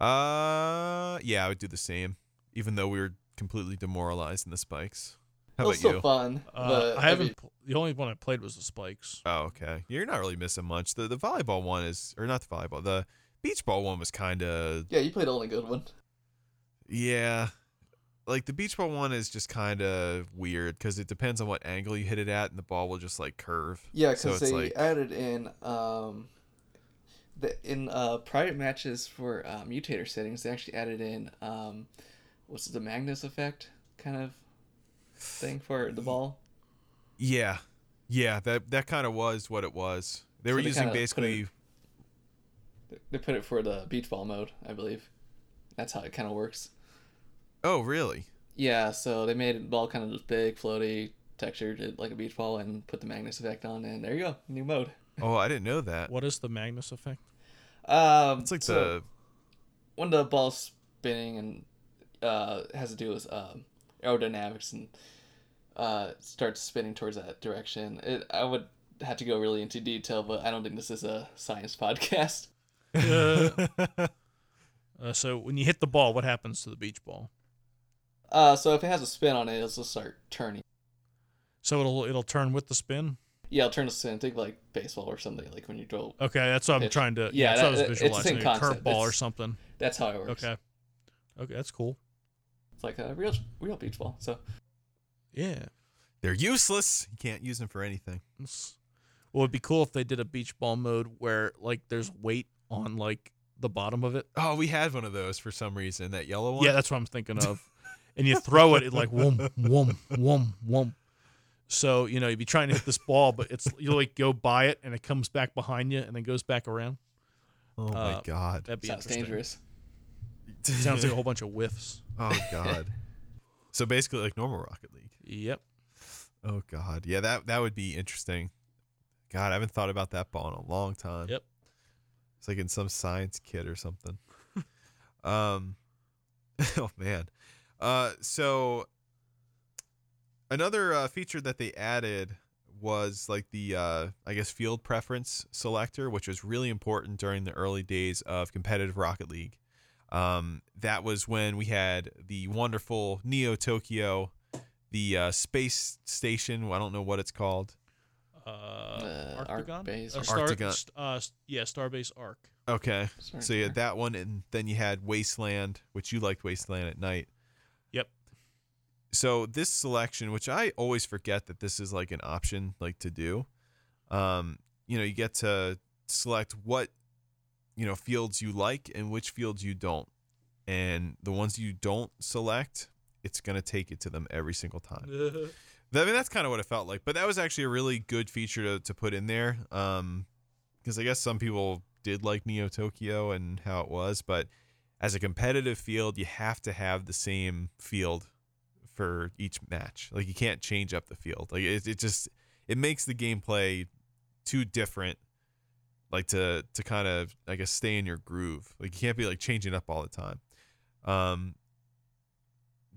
Yeah, I would do the same, even though we were completely demoralized in the Spikes. How about you? It was still fun. The only one I played was the Spikes. Oh, okay. You're not really missing much. The volleyball one is... Or not the volleyball. The Beach Ball one was kind of... Yeah, you played the only good one. Yeah. Like, the Beach Ball one is just kind of weird because it depends on what angle you hit it at, and the ball will just, like, curve. Yeah, because so they added in private matches for mutator settings, they actually added in, what's the Magnus effect kind of thing for the ball? Yeah. Yeah, that kind of was what it was. They were using basically... They put it for the beach ball mode, I believe. That's how it kind of works. Oh, really? Yeah, so they made the ball kind of this big, floaty, textured like a beach ball, and put the Magnus effect on, and there you go, new mode. Oh, I didn't know that. What is the Magnus effect? It's like when the ball's spinning and has to do with aerodynamics and starts spinning towards that direction. I would have to go really into detail, but I don't think this is a science podcast. So when you hit the ball, what happens to the beach ball? So if it has a spin on it, it'll just start turning. So it'll turn with the spin? Yeah, it'll turn the spin. Think like baseball or something, like when you throw. Okay, that's what I'm trying to. Yeah, that's what I was visualizing. It's a curveball or something. That's how it works. Okay, that's cool. It's like a real beach ball. So. Yeah. They're useless. You can't use them for anything. Well, it'd be cool if they did a beach ball mode where like there's weight on like the bottom of it. Oh, we had one of those for some reason. That yellow one. Yeah, that's what I'm thinking of. And you throw it like whoom, whoom, whoom, whoom. So, you know, you'd be trying to hit this ball, but you like go by it and it comes back behind you and then goes back around. Oh my god. That'd be sounds dangerous. It sounds like a whole bunch of whiffs. Oh god. So basically like normal Rocket League. Yep. Oh god. Yeah, that would be interesting. God, I haven't thought about that ball in a long time. Yep. It's like in some science kit or something. Oh man. So another feature that they added was like the, I guess, field preference selector, which was really important during the early days of competitive Rocket League. That was when we had the wonderful Neo Tokyo, the space station. I don't know what it's called. Arctagon? Arcbase. Arctagon. Yeah, Starbase Arc. Okay. Sorry, so you had that one, and then you had Wasteland, which you liked Wasteland at night. Yep. So this selection, which I always forget that this is like an option, like to do, you know, you get to select what, you know, fields you like and which fields you don't. And the ones you don't select, it's going to take it to them every single time. I mean, that's kind of what it felt like, but that was actually a really good feature to put in there. Because I guess some people did like Neo Tokyo and how it was, but as a competitive field, you have to have the same field for each match. Like, you can't change up the field. Like, it just, it makes the gameplay too different. Like, to kind of, I guess, stay in your groove. Like, you can't be like changing up all the time.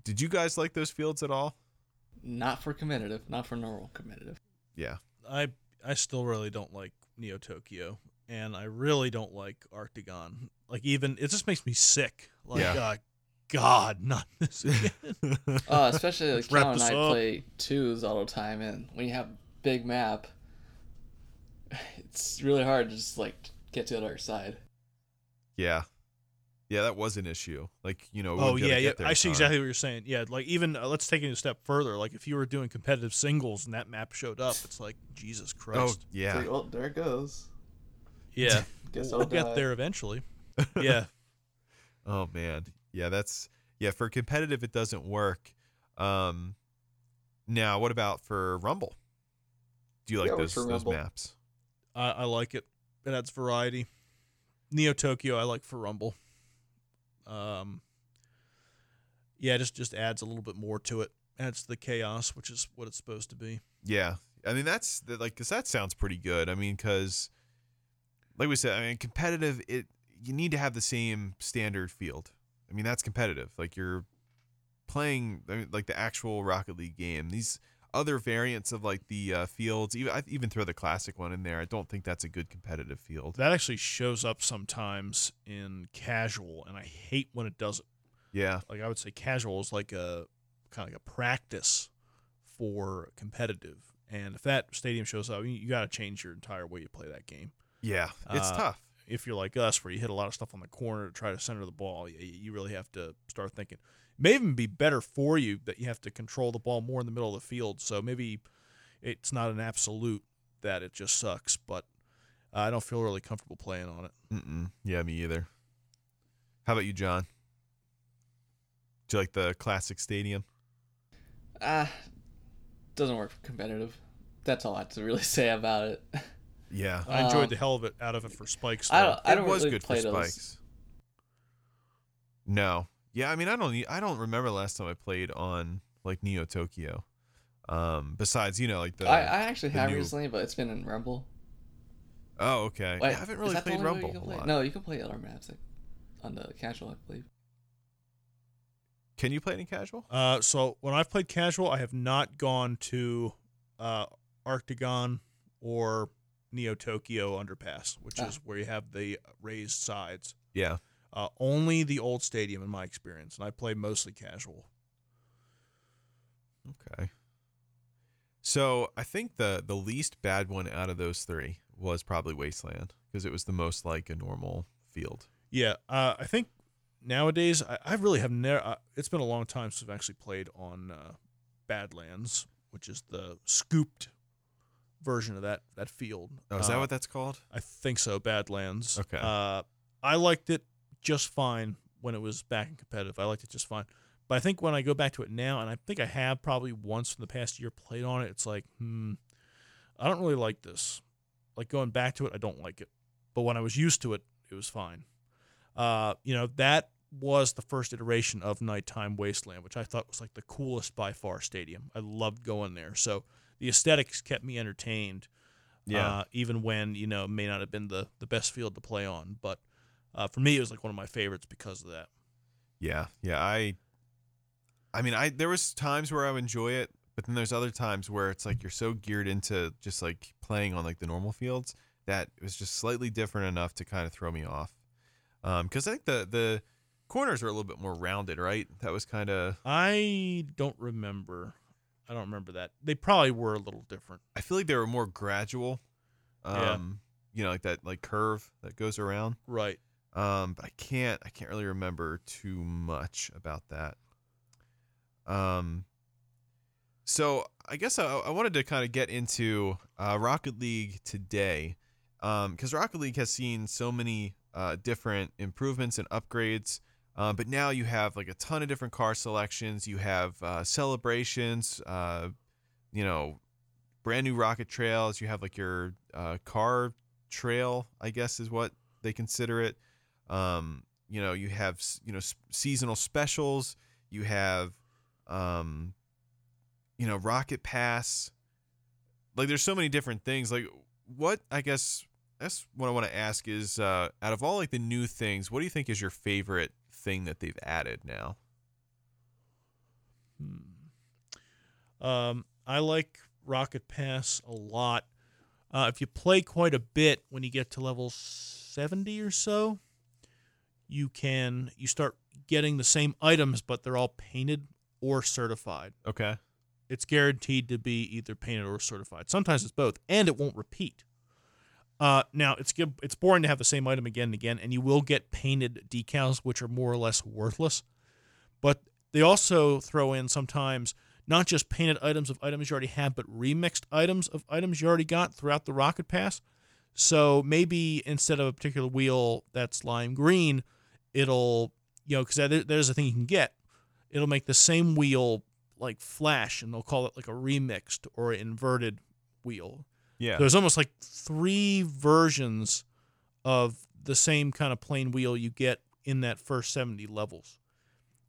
Did you guys like those fields at all? Not for competitive, not for normal competitive. Yeah. I still really don't like Neo Tokyo, and I really don't like Arctagon. Like, even it just makes me sick. Like, yeah. God, not this again. Especially like Cal and I play twos all the time, and when you have big map, it's really hard to just like get to the other side. Yeah. Yeah, that was an issue. Like, you know. Oh, yeah. I see exactly what you're saying. Yeah, like even let's take it a step further. Like, if you were doing competitive singles and that map showed up, it's like, Jesus Christ. Oh, yeah. Like, well, there it goes. Yeah. Guess I'll get there eventually. Yeah. Oh, man. Yeah, that's, yeah, for competitive, it doesn't work. Now, what about for Rumble? Do you like those maps? I like it. It adds variety. Neo Tokyo, I like for Rumble. Yeah, just adds a little bit more to it. Adds the chaos, which is what it's supposed to be. Yeah, I mean that's like, 'cause that sounds pretty good. I mean, 'cause like we said, I mean competitive, you need to have the same standard field. I mean that's competitive. Like you're playing like the actual Rocket League game. These other variants of like the fields, even I even throw the classic one in there. I don't think that's a good competitive field. That actually shows up sometimes in casual, and I hate when it doesn't. Yeah, like I would say casual is like a kind of like a practice for competitive, and if that stadium shows up, you got to change your entire way you play that game. Yeah, it's tough. If you're like us, where you hit a lot of stuff on the corner to try to center the ball, you really have to start thinking. It may even be better for you that you have to control the ball more in the middle of the field. So maybe it's not an absolute that it just sucks, but I don't feel really comfortable playing on it. Mm-mm. Yeah, me either. How about you, John? Do you like the classic stadium? Doesn't work for competitive. That's all I have to really say about it. Yeah, I enjoyed the hell of it out of it for Spikes. I don't was really good play for those. Spikes. No. Yeah, I mean, I don't remember last time I played on like Neo Tokyo. Besides, you know, like the I actually have recently, but it's been in Rumble. Oh, okay. Wait, I haven't really played Rumble a lot. No, you can play other maps like, on the casual, I believe. Can you play it in casual? So when I've played casual, I have not gone to Arctagon or Neo Tokyo Underpass, which is where you have the raised sides. Yeah. Only the old stadium in my experience, and I play mostly casual. Okay. So I think the least bad one out of those three was probably Wasteland, because it was the most like a normal field. Yeah, I think nowadays, I really have never... it's been a long time since I've actually played on Badlands, which is the scooped version of that field. Oh, is that what that's called? I think so, Badlands. Okay. I liked it just fine when it was back in competitive. I liked it just fine. But I think when I go back to it now, and I think I have probably once in the past year played on it, it's like, I don't really like this. Like going back to it, I don't like it. But when I was used to it, it was fine. You know, that was the first iteration of Nighttime Wasteland, which I thought was like the coolest by far stadium. I loved going there. So the aesthetics kept me entertained. Yeah. Even when, you know, it may not have been the best field to play on. But for me, it was like one of my favorites because of that. Yeah. Yeah. I mean, there was times where I would enjoy it, but then there's other times where it's like you're so geared into just like playing on like the normal fields that it was just slightly different enough to kind of throw me off. Because I think the corners are a little bit more rounded, right? That was kind of... I don't remember that. They probably were a little different. I feel like they were more gradual. Yeah. You know, like that like curve that goes around. Right. But I can't really remember too much about that. So I guess I wanted to kind of get into Rocket League today, because Rocket League has seen so many different improvements and upgrades. But now you have like a ton of different car selections. You have celebrations, you know, brand new rocket trails. You have like your car trail, I guess is what they consider it. You know, you have, you know, seasonal specials. You have, you know, Rocket Pass. Like there's so many different things. Like what, I guess, that's what I want to ask is out of all like the new things, what do you think is your favorite thing that they've added now? I like Rocket Pass a lot. If you play quite a bit, when you get to level 70 or so, you start getting the same items, but they're all painted or certified. Okay. It's guaranteed to be either painted or certified. Sometimes it's both, and it won't repeat. Now, it's boring to have the same item again and again, and you will get painted decals, which are more or less worthless. But they also throw in sometimes not just painted items of items you already have, but remixed items of items you already got throughout the Rocket Pass. So maybe instead of a particular wheel that's lime green, it'll, you know, because there's a thing you can get, it'll make the same wheel like flash, and they'll call it like a remixed or inverted wheel. Yeah. There's almost like three versions of the same kind of plain wheel you get in that first 70 levels.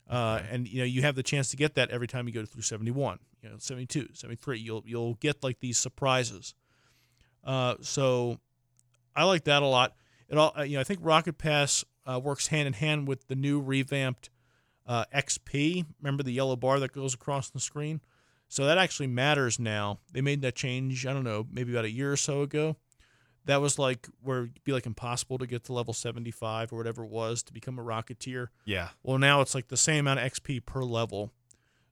And you know, you have the chance to get that every time you go through 71, you know, 72, 73, you'll get like these surprises. So I like that a lot. It all, you know, I think Rocket Pass works hand in hand with the new revamped XP. Remember the yellow bar that goes across the screen? So that actually matters now. They made that change, I don't know, maybe about a year or so ago. That was like where it'd be like impossible to get to level 75 or whatever it was to become a Rocketeer. Yeah. Well, now it's like the same amount of XP per level.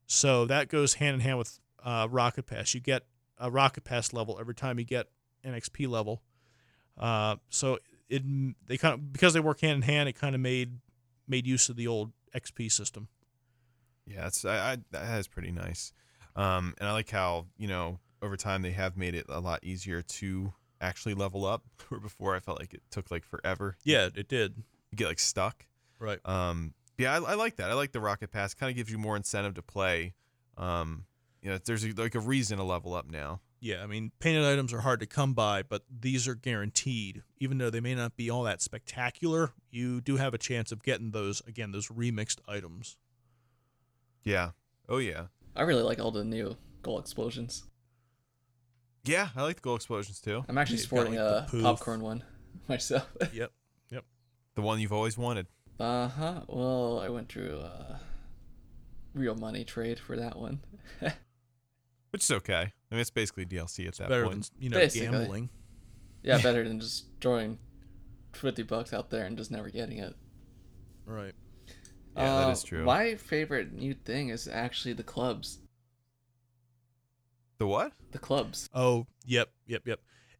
So that goes hand in hand with Rocket Pass. You get a Rocket Pass level every time you get an XP level. So they kind of, because they work hand in hand, it kind of made use of the old XP system. Yeah, that is pretty nice. And I like how, you know, over time they have made it a lot easier to actually level up, where before I felt like it took like forever. Yeah, it did. You get like stuck. Right. I like that. I like the Rocket Pass. Kind of gives you more incentive to play. You know, there's like a reason to level up now. Yeah, I mean, painted items are hard to come by, but these are guaranteed. Even though they may not be all that spectacular, you do have a chance of getting those, again, those remixed items. Yeah. Oh, yeah. I really like all the new goal explosions. Yeah, I like the goal explosions too. I'm actually sporting a popcorn one myself. Yep. The one you've always wanted. Uh-huh. Well, I went through a real money trade for that one. Which is okay. I mean, it's basically DLC at that better point. Than, you know, basically. Gambling. Yeah, better than just throwing $50 out there and just never getting it. Right. Yeah, that is true. My favorite new thing is actually the clubs. The what? The clubs. Oh, yep.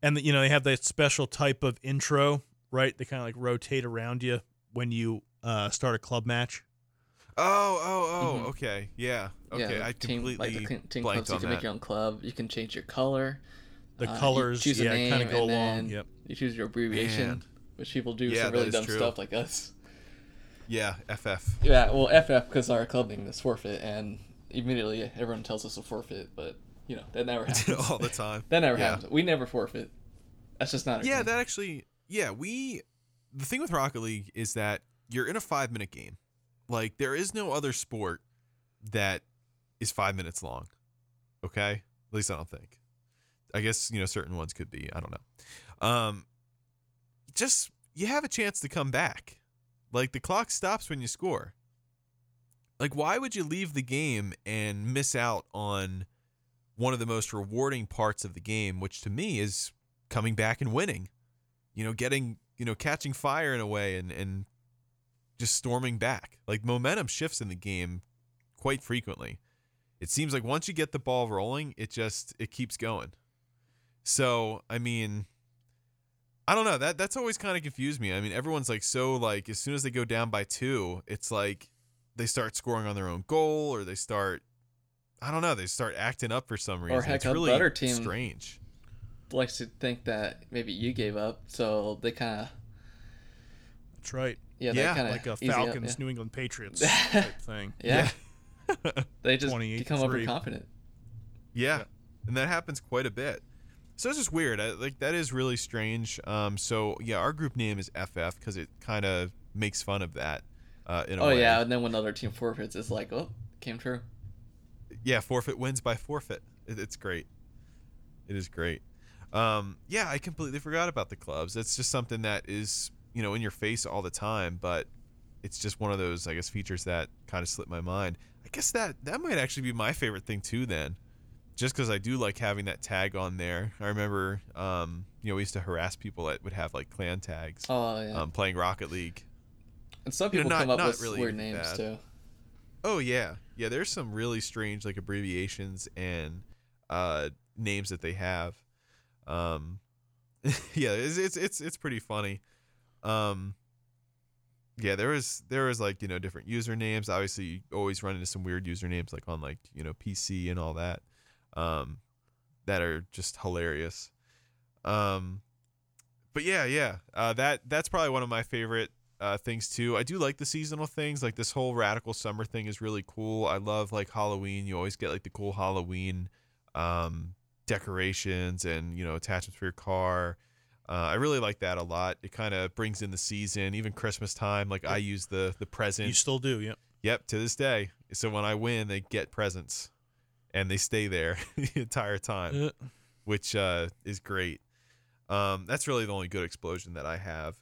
And, you know, they have that special type of intro, right? They kind of, like, rotate around you when you start a club match. Oh, mm-hmm. Okay. Yeah. Okay, yeah, I completely team blanked clubs, on that. You can make your own club. You can change your color. The colors, yeah, kind of go along. Yep. You choose your abbreviation, which people do some really dumb stuff like us. Yeah, FF. Yeah, well, FF, because our club name is Forfeit, and immediately everyone tells us to forfeit, but, you know, that never happens. All the time. That never happens. We never forfeit. That's just not our game. That actually, the thing with Rocket League is that you're in a 5-minute game. Like, there is no other sport that is 5 minutes long, okay? At least I don't think. I guess, you know, certain ones could be. I don't know. Just, you have a chance to come back. Like, the clock stops when you score. Like, why would you leave the game and miss out on one of the most rewarding parts of the game, which to me is coming back and winning? You know, getting, you know, catching fire in a way and just storming back. Like, momentum shifts in the game quite frequently. It seems like once you get the ball rolling, it keeps going. So, I mean, I don't know. That's always kind of confused me. I mean, everyone's like, so like, as soon as they go down by two, it's like they start scoring on their own goal, or they start, I don't know, they start acting up for some reason. Or heck, it's really better team strange. Likes to think that maybe you gave up, so they kind of. That's right. Yeah, kind of like a Falcons, New England Patriots type thing. Yeah. They just become overconfident. Yeah, and that happens quite a bit. So it's just weird. That is really strange. So yeah, our group name is FF because it kind of makes fun of that. In a way. Yeah, and then when another team forfeits, it's like, oh, came true. Yeah, forfeit wins by forfeit. It's great. It is great. Yeah, I completely forgot about the clubs. It's just something that is, you know, in your face all the time, but it's just one of those, I guess, features that kind of slipped my mind. I guess that might actually be my favorite thing too then. Just because I do like having that tag on there. I remember, you know, we used to harass people that would have like clan tags. Oh, yeah. Playing Rocket League. And some people come up with really weird names too. Oh yeah, yeah. There's some really strange like abbreviations and names that they have. Yeah, it's pretty funny. Yeah, there was like, you know, different usernames. Obviously, you always run into some weird usernames like on like, you know, PC and all that. That are just hilarious. But yeah. That's probably one of my favorite things too. I do like the seasonal things. Like this whole radical summer thing is really cool. I love like Halloween. You always get like the cool Halloween decorations and, you know, attachments for your car. I really like that a lot. It kind of brings in the season, even Christmas time. Like I use the present. You still do, yep. Yep, to this day. So when I win, they get presents. And they stay there the entire time, which is great. That's really the only good explosion that I have.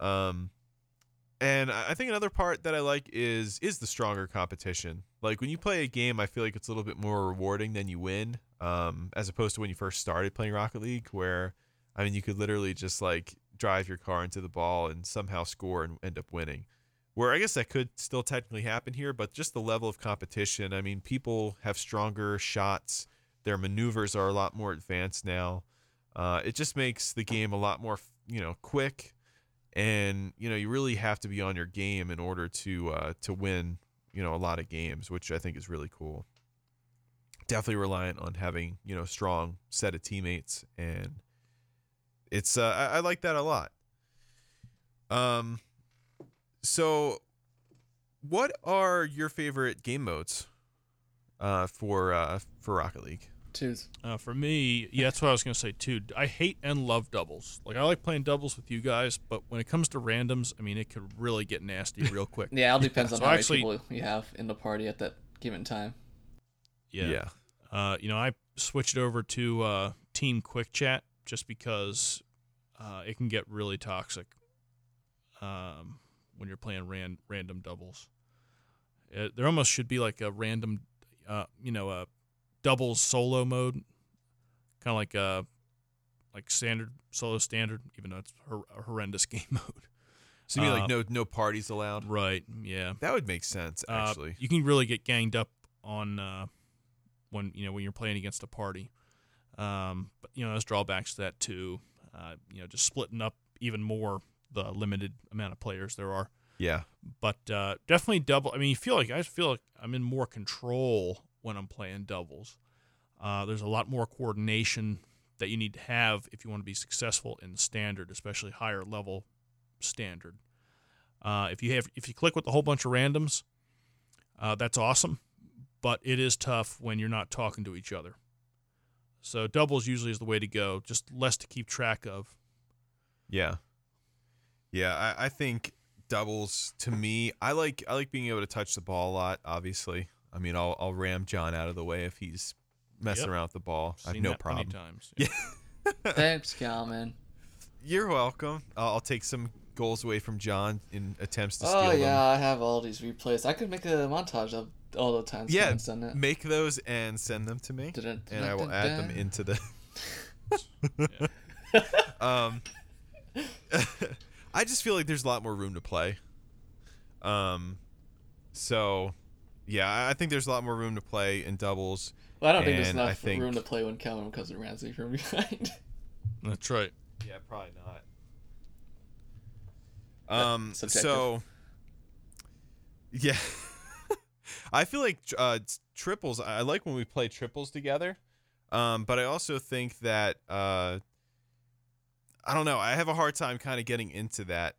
And I think another part that I like is the stronger competition. Like when you play a game, I feel like it's a little bit more rewarding than you win, as opposed to when you first started playing Rocket League, where, I mean, you could literally just like drive your car into the ball and somehow score and end up winning. Where I guess that could still technically happen here, but just the level of competition. I mean, people have stronger shots. Their maneuvers are a lot more advanced now. It just makes the game a lot more, you know, quick. And, you know, you really have to be on your game in order to win, you know, a lot of games, which I think is really cool. Definitely reliant on having, you know, strong set of teammates. And it's I like that a lot. So, what are your favorite game modes for Rocket League? Twos. For me, yeah, that's what I was going to say, too. I hate and love doubles. Like, I like playing doubles with you guys, but when it comes to randoms, I mean, it could really get nasty real quick. Yeah, it all depends on how many people you have in the party at that given time. Yeah. You know, I switched over to Team Quick Chat just because it can get really toxic. When you're playing random doubles, there almost should be like a random, a doubles solo mode, kind of like a standard solo standard, even though it's a horrendous game mode. So you mean like no parties allowed, right? Yeah, that would make sense. Actually, you can really get ganged up on when you're playing against a party. But you know, there's drawbacks to that too. Just splitting up even more. The limited amount of players there are. Yeah. But definitely double. I mean, I feel like I'm in more control when I'm playing doubles. There's a lot more coordination that you need to have if you want to be successful in standard, especially higher level standard. If you click with a whole bunch of randoms, that's awesome, but it is tough when you're not talking to each other. So doubles usually is the way to go, just less to keep track of. Yeah. Yeah, I think doubles, to me, I like being able to touch the ball a lot, obviously. I mean, I'll ram John out of the way if he's messing around with the ball. I've no problem. Many times. Yeah. Thanks, Kalman. You're welcome. I'll take some goals away from John in attempts to steal them. Oh, yeah, I have all these replays. I could make a montage of all the times Kalman done it. Make those and send them to me, and I will add them into the... I just feel like there's a lot more room to play. So, yeah, I think there's a lot more room to play in doubles. Well, I don't think there's enough room to play when Kalman comes around from behind. That's right. Yeah, probably not. So, yeah, I feel like triples. I like when we play triples together, but I also think that I don't know. I have a hard time kind of getting into that,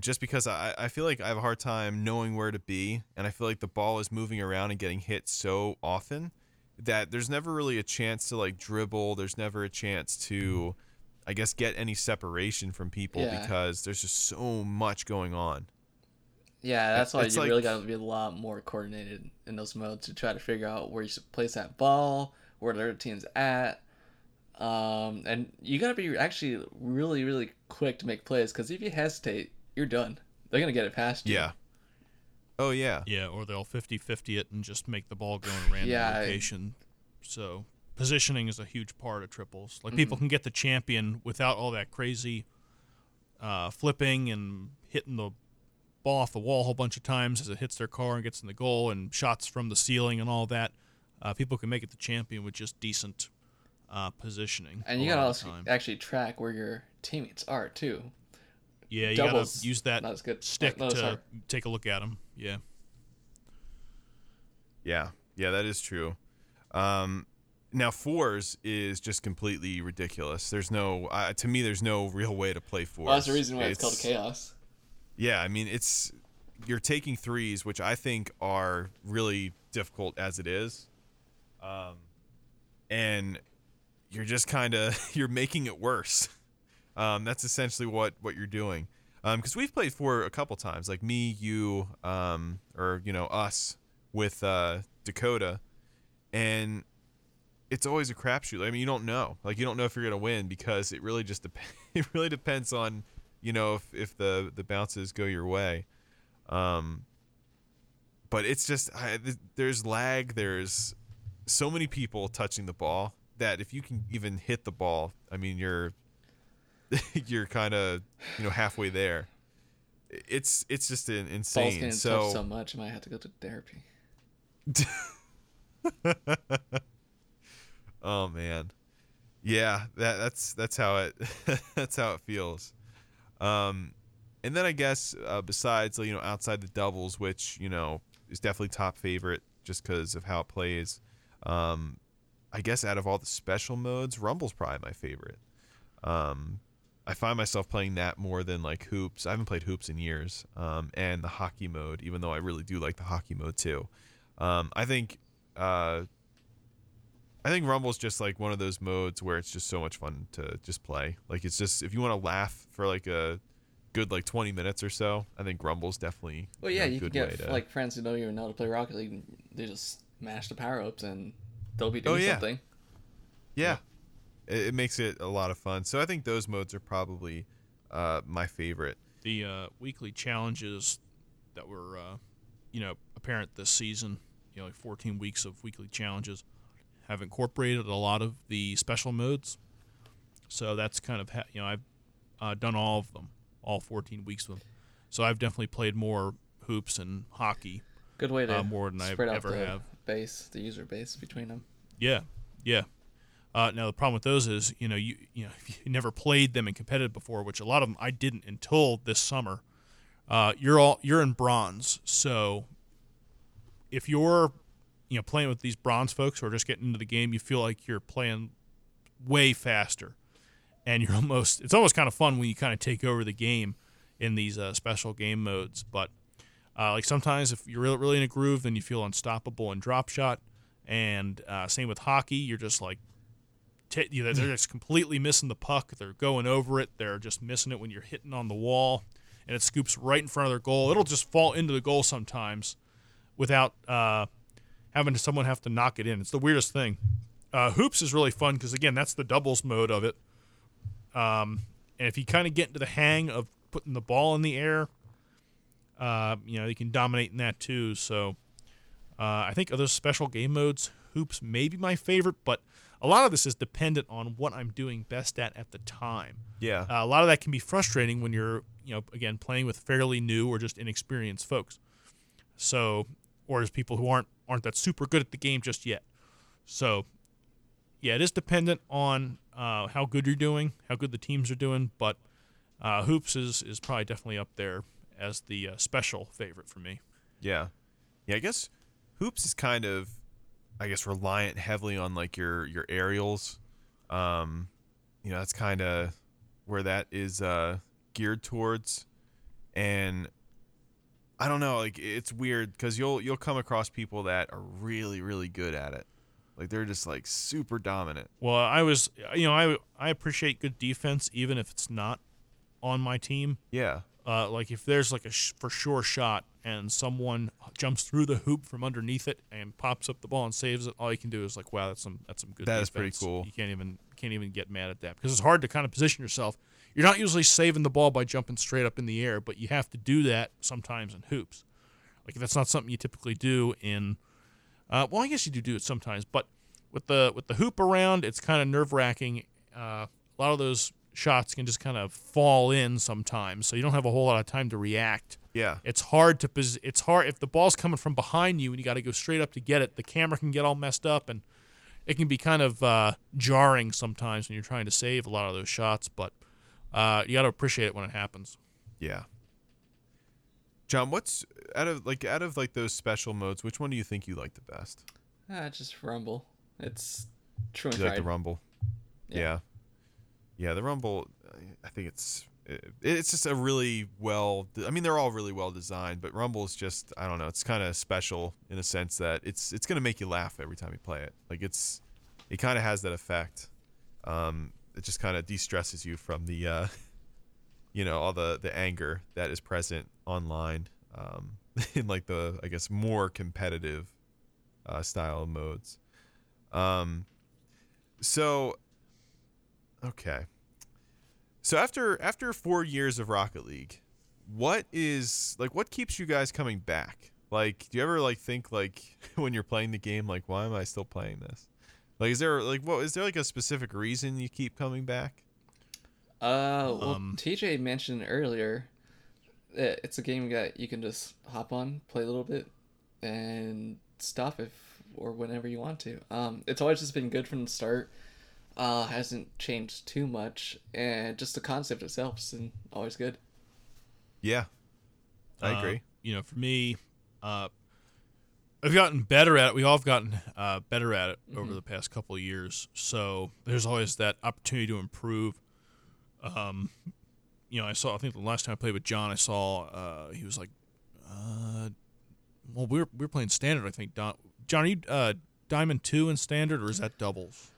just because I feel like I have a hard time knowing where to be, and I feel like the ball is moving around and getting hit so often that there's never really a chance to like dribble. There's never a chance to. I guess get any separation from people because there's just so much going on. Yeah, that's why you really got to be a lot more coordinated in those modes to try to figure out where you should place that ball, where the other team's at. And you got to be actually really, really quick to make plays because if you hesitate, you're done. They're going to get it past you. Yeah. Oh, yeah. Yeah, or they'll 50-50 it and just make the ball go in a random location. So... Positioning is a huge part of triples. Like people can get the champion without all that crazy flipping and hitting the ball off the wall a whole bunch of times as it hits their car and gets in the goal and shots from the ceiling and all that. People can make it the champion with just decent positioning. And you gotta also actually track where your teammates are too. Yeah, doubles, you gotta use that stick to take a look at them. Yeah. Yeah, that is true. Now, fours is just completely ridiculous. There's no, to me, there's no real way to play fours. Well, that's the reason why it's called chaos. Yeah, I mean, you're taking threes, which I think are really difficult as it is. And you're just kind of, you're making it worse. That's essentially what you're doing. Because we've played four a couple times, like me, you, or, you know, us with Dakota. And... It's always a crapshoot. I mean, you don't know. Like, you don't know if you're gonna win because it really just depends on, you know, if the bounces go your way. But it's just there's lag. There's so many people touching the ball that if you can even hit the ball, I mean, you're kind of, you know, halfway there. It's just insane. Ball's getting touched so much, I might have to go to therapy. Oh man, yeah, that's how it that's how it feels. And then I guess besides, you know, outside the doubles, which, you know, is definitely top favorite just because of how it plays. I guess out of all the special modes, Rumble's probably my favorite. I find myself playing that more than like Hoops. I haven't played Hoops in years. And the hockey mode, even though I really do like the hockey mode too. I think Rumble's just like one of those modes where it's just so much fun to just play. Like, it's just, if you want to laugh for like a good like 20 minutes or so, I think Rumble's definitely. Well, yeah, you can get like friends who don't even know how to play Rocket League. They just mash the power ups and they'll be doing something. Yeah. It makes it a lot of fun. So I think those modes are probably my favorite. The weekly challenges that were, you know, apparent this season. You know, like 14 weeks of weekly challenges. I've incorporated a lot of the special modes, so that's kind of you know, I've done all of them, all 14 weeks of them. So I've definitely played more Hoops and hockey. Good way to more than I've ever have. Base the user base between them. Yeah. Now the problem with those is you know if you never played them in competitive before, which a lot of them I didn't until this summer. You're in bronze, so if you're playing with these bronze folks or just getting into the game, you feel like you're playing way faster, and you're it's almost kind of fun when you kind of take over the game in these special game modes. But like sometimes if you're really in a groove, then you feel unstoppable in Drop Shot, and same with hockey. You're just like they're just completely missing the puck. They're going over it. They're just missing it when you're hitting on the wall, and it scoops right in front of their goal. It'll just fall into the goal sometimes without. Having someone have to knock it in. It's the weirdest thing. Hoops is really fun because, again, that's the doubles mode of it. And if you kind of get into the hang of putting the ball in the air, you can dominate in that too. So I think other special game modes, Hoops may be my favorite, but a lot of this is dependent on what I'm doing best at the time. Yeah. A lot of that can be frustrating when you're, again, playing with fairly new or just inexperienced folks. So, or as people who aren't that super good at the game just yet. So, yeah, it is dependent on how good you're doing, how good the teams are doing, but Hoops is probably definitely up there as the special favorite for me. Yeah. Yeah, I guess Hoops is kind of, reliant heavily on, your aerials. That's kind of where that is geared towards. And I don't know, it's weird because you'll come across people that are really, really good at it. They're just super dominant. Well, I appreciate good defense even if it's not on my team. Yeah. If there's for sure shot and someone jumps through the hoop from underneath it and pops up the ball and saves it, all you can do is wow, that's some good. That defense is pretty cool. You can't even get mad at that because it's hard to kind of position yourself. You're not usually saving the ball by jumping straight up in the air, but you have to do that sometimes in hoops. That's not something you typically do in. Well, I guess you do it sometimes, but with the hoop around, it's kind of nerve-wracking. A lot of those shots can just kind of fall in sometimes, so you don't have a whole lot of time to react. Yeah, it's hard if the ball's coming from behind you and you got to go straight up to get it. The camera can get all messed up, and it can be kind of jarring sometimes when you're trying to save a lot of those shots. But you got to appreciate it when it happens. Yeah. John, what's out of those special modes? Which one do you think you like the best? Just Rumble. It's true. You like the Rumble? Yeah. The Rumble. I think it's just a really well. I mean, they're all really well designed, but Rumble's just I don't know. It's kind of special in a sense that it's gonna make you laugh every time you play it. It kind of has that effect. It just kind of de-stresses you from the. All the anger that is present online in the, more competitive style modes. Okay. So after 4 years of Rocket League, what keeps you guys coming back? Do you ever think when you're playing the game, why am I still playing this? Is there a specific reason you keep coming back? TJ mentioned earlier that it's a game that you can just hop on, play a little bit, and stop if or whenever you want to. It's always just been good from the start. Hasn't changed too much, and just the concept itself is always good. Yeah, I agree. For me, I've gotten better at it. We all have gotten better at it over the past couple of years. So there's always that opportunity to improve. I think the last time I played with John, I saw, he was we were playing standard, I think. John, are you Diamond 2 in standard, or is that doubles?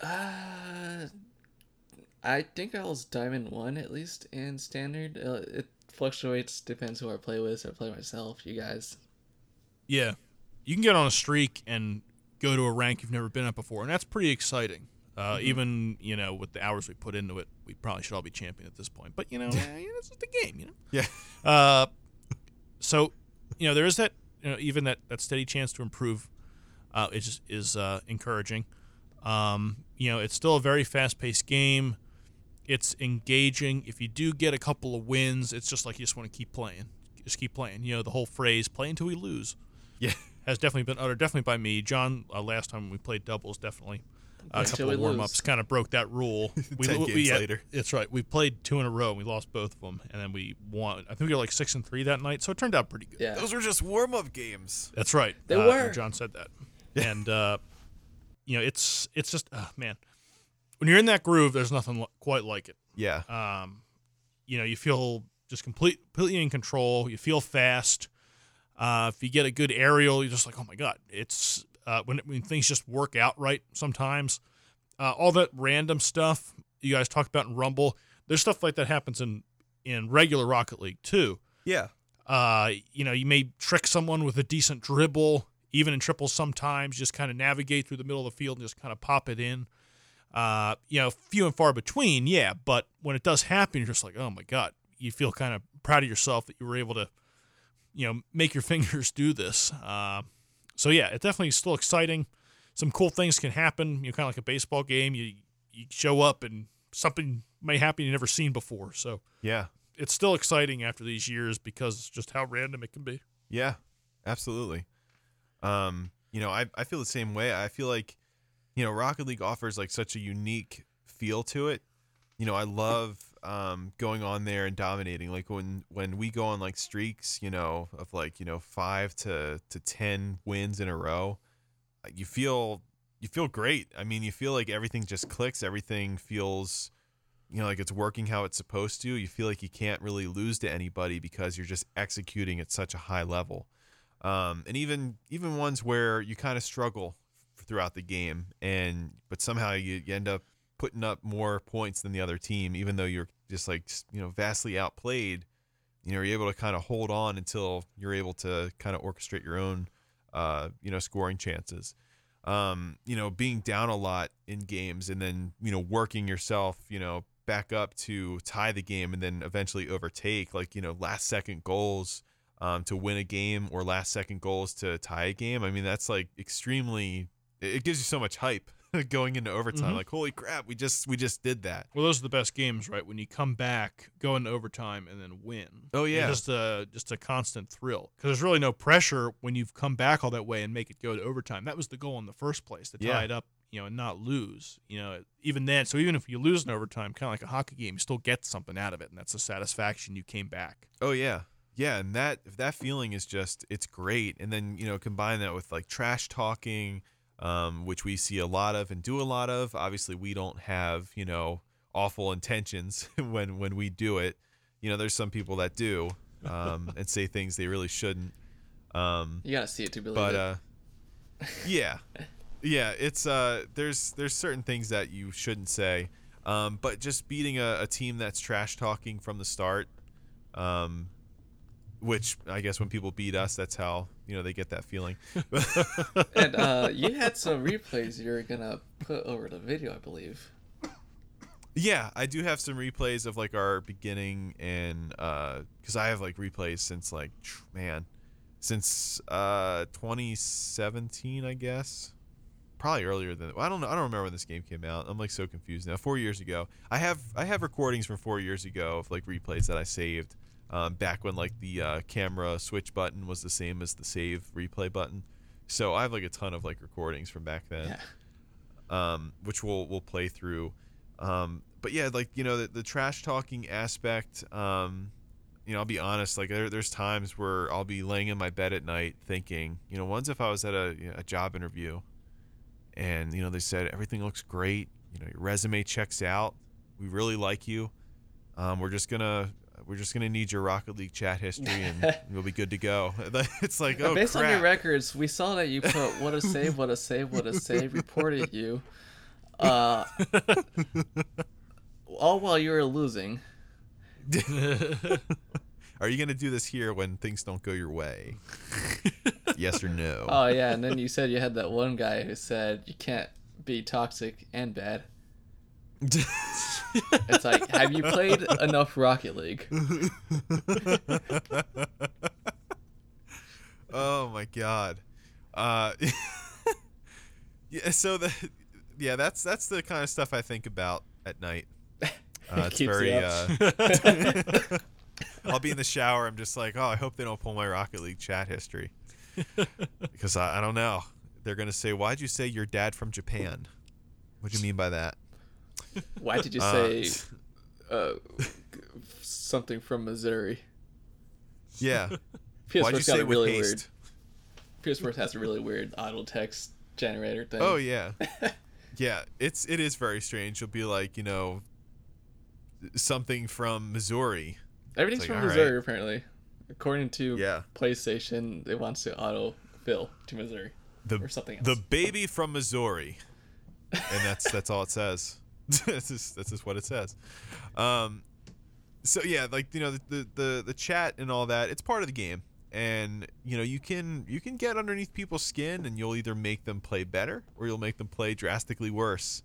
I think I was Diamond 1, at least, in standard. It fluctuates, depends who I play with, so I play myself, you guys. Yeah. You can get on a streak and go to a rank you've never been at before, and that's pretty exciting. Even, with the hours we put into it, we probably should all be champion at this point. But, it's just a game, Yeah. So, there is that, even that steady chance to improve is encouraging. It's still a very fast-paced game. It's engaging. If you do get a couple of wins, it's just you just want to keep playing. Just keep playing. The whole phrase, play until we lose, has definitely been uttered, definitely by me. John, last time we played doubles, definitely. A couple of warm-ups kind of broke that rule. 10 games later. That's right. We played 2 in a row, and we lost both of them, and then we won. I think we were 6-3 that night, so it turned out pretty good. Yeah. Those were just warm-up games. That's right. They were. John said that. And, it's just, man, when you're in that groove, there's nothing quite like it. Yeah. You feel just completely in control. You feel fast. If you get a good aerial, you're just oh, my God, it's... When things just work out right sometimes. All that random stuff you guys talked about in Rumble, there's stuff like that happens in regular Rocket League too. Yeah. You may trick someone with a decent dribble even in triples sometimes, just kind of navigate through the middle of the field and just kind of pop it in. Few and far between, yeah, but when it does happen, you're just like, oh my God, you feel kind of proud of yourself that you were able to, make your fingers do this. So yeah, it definitely is still exciting. Some cool things can happen, kind of like a baseball game. You show up and something may happen you've never seen before. So yeah, it's still exciting after these years because it's just how random it can be. Yeah, absolutely. I feel the same way. I feel like, Rocket League offers like such a unique feel to it. I love going on there and dominating. Like when we go on like streaks, of like, 5 to 10 wins in a row, you feel great. I mean, you feel like everything just clicks. Everything feels, like it's working how it's supposed to. You feel like you can't really lose to anybody because you're just executing at such a high level. And even ones where you kind of struggle throughout the game, but somehow you end up putting up more points than the other team, even though you're just like, vastly outplayed, you're able to kind of hold on until you're able to kind of orchestrate your own, scoring chances. Being down a lot in games and then, working yourself, back up to tie the game and then eventually overtake, like, last second goals, to win a game or last second goals to tie a game. I mean, that's like extremely, it gives you so much hype going into overtime. Mm-hmm. Like, holy crap, we just did that. Well, those are the best games, right? When you come back, go into overtime and then win. Oh yeah. And just a constant thrill. Cause there's really no pressure when you've come back all that way and make it go to overtime. That was the goal in the first place, to tie it up, and not lose, even then. So even if you lose in overtime, kind of like a hockey game, you still get something out of it. And that's the satisfaction you came back. Oh yeah. Yeah, and that feeling is just, it's great. And then, combine that with like trash talking, which we see a lot of and do a lot of. Obviously, we don't have, awful intentions when we do it. There's some people that do and say things they really shouldn't. You got to see it to believe it. Yeah. Yeah, it's there's certain things that you shouldn't say. But just beating a team that's trash talking from the start, which I guess when people beat us, that's how, they get that feeling. And you had some replays you're going to put over the video, I believe. Yeah, I do have some replays of like our beginning and because I have like replays since like, since 2017, I guess. Probably earlier than I don't know. I don't remember when this game came out. I'm like so confused now. 4 years ago. I have recordings from 4 years ago of like replays that I saved. Back when like the camera switch button was the same as the save replay button, so I have like a ton of like recordings from back then, which we'll play through. But yeah, like the trash talking aspect. I'll be honest. Like there's times where I'll be laying in my bed at night thinking, once if I was at a job interview, and they said everything looks great. Your resume checks out. We really like you. We're just gonna need your Rocket League chat history, and we'll be good to go. It's like, oh, based on your records, we saw that you put what a save, reported you, all while you were losing. Are you gonna do this here when things don't go your way? Yes or no? Oh yeah, and then you said you had that one guy who said you can't be toxic and bad. It's like, have you played enough Rocket League? Oh my God. Yeah, so that's the kind of stuff I think about at night. It's very I'll be in the shower, I'm just like, oh, I hope they don't pull my Rocket League chat history, because I don't know, they're gonna say, why'd you say your dad from Japan? What do you mean by that? Why did you say something from Missouri? Yeah. Why'd you say with really haste? PS4 has a really weird auto text generator thing. Oh, yeah. Yeah, it is very strange. You'll be like, something from Missouri. Everything's like, from Missouri, right. Apparently. According to PlayStation, it wants to auto-fill to Missouri or something else. The baby from Missouri. And that's all it says. That's just what it says. So yeah, like the chat and all that, it's part of the game. And you know, you can get underneath people's skin, and you'll either make them play better or you'll make them play drastically worse.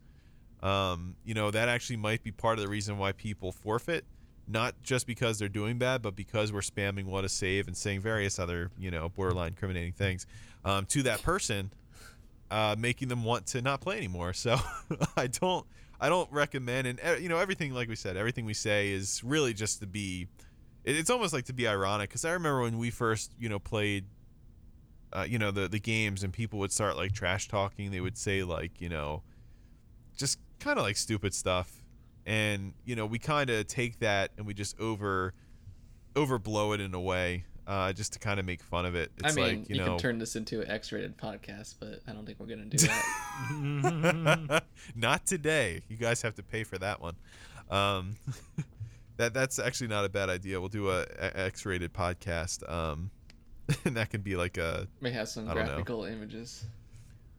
You know, that actually might be part of the reason why people forfeit, not just because they're doing bad, but because we're spamming what a save and saying various other, you know, borderline incriminating things to that person, making them want to not play anymore. So I don't recommend, and you know, everything, like we said, everything we say is really just to be, it's almost like to be ironic, because I remember when we first, you know, played, you know, the games, and people would start like trash talking. They would say like, you know, just kind of like stupid stuff, and you know, we kind of take that and we just overblow it in a way, just to kind of make fun of it. It's, I mean, like, you know, can turn this into an X-rated podcast, but I don't think we're gonna do that. Not today. You guys have to pay for that one. That's actually not a bad idea. We'll do a X-rated podcast, and that can be like a, may have some graphical images.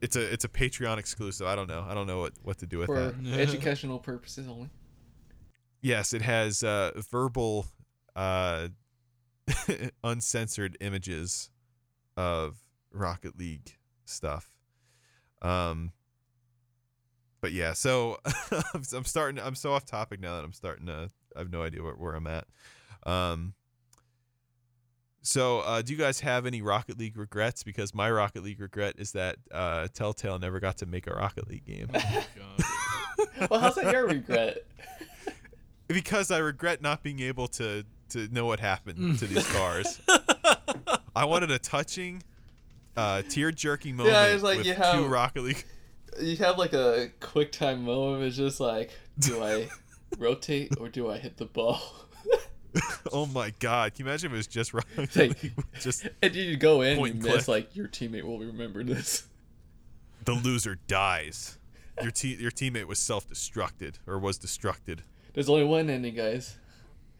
It's a Patreon exclusive. I don't know what to do with that. For educational purposes only. Yes, it has verbal, uncensored images of Rocket League stuff. But yeah, so I'm so off topic now that I'm starting to, I have no idea where I'm at. So do you guys have any Rocket League regrets? Because my Rocket League regret is that Telltale never got to make a Rocket League game. Oh my God. Well, how's that your regret? Because I regret not being able to know what happened to these cars. I wanted a touching, tear-jerking moment, yeah, like with two Rocket League. You have like a quick time moment. It's just like, do I rotate or do I hit the ball? Oh my God! Can you imagine if it was just wrong? Like, just, and you go in, you miss. Like, your teammate will remember this. The loser dies. Your teammate was self-destructed, or was destructed. There's only one ending, guys,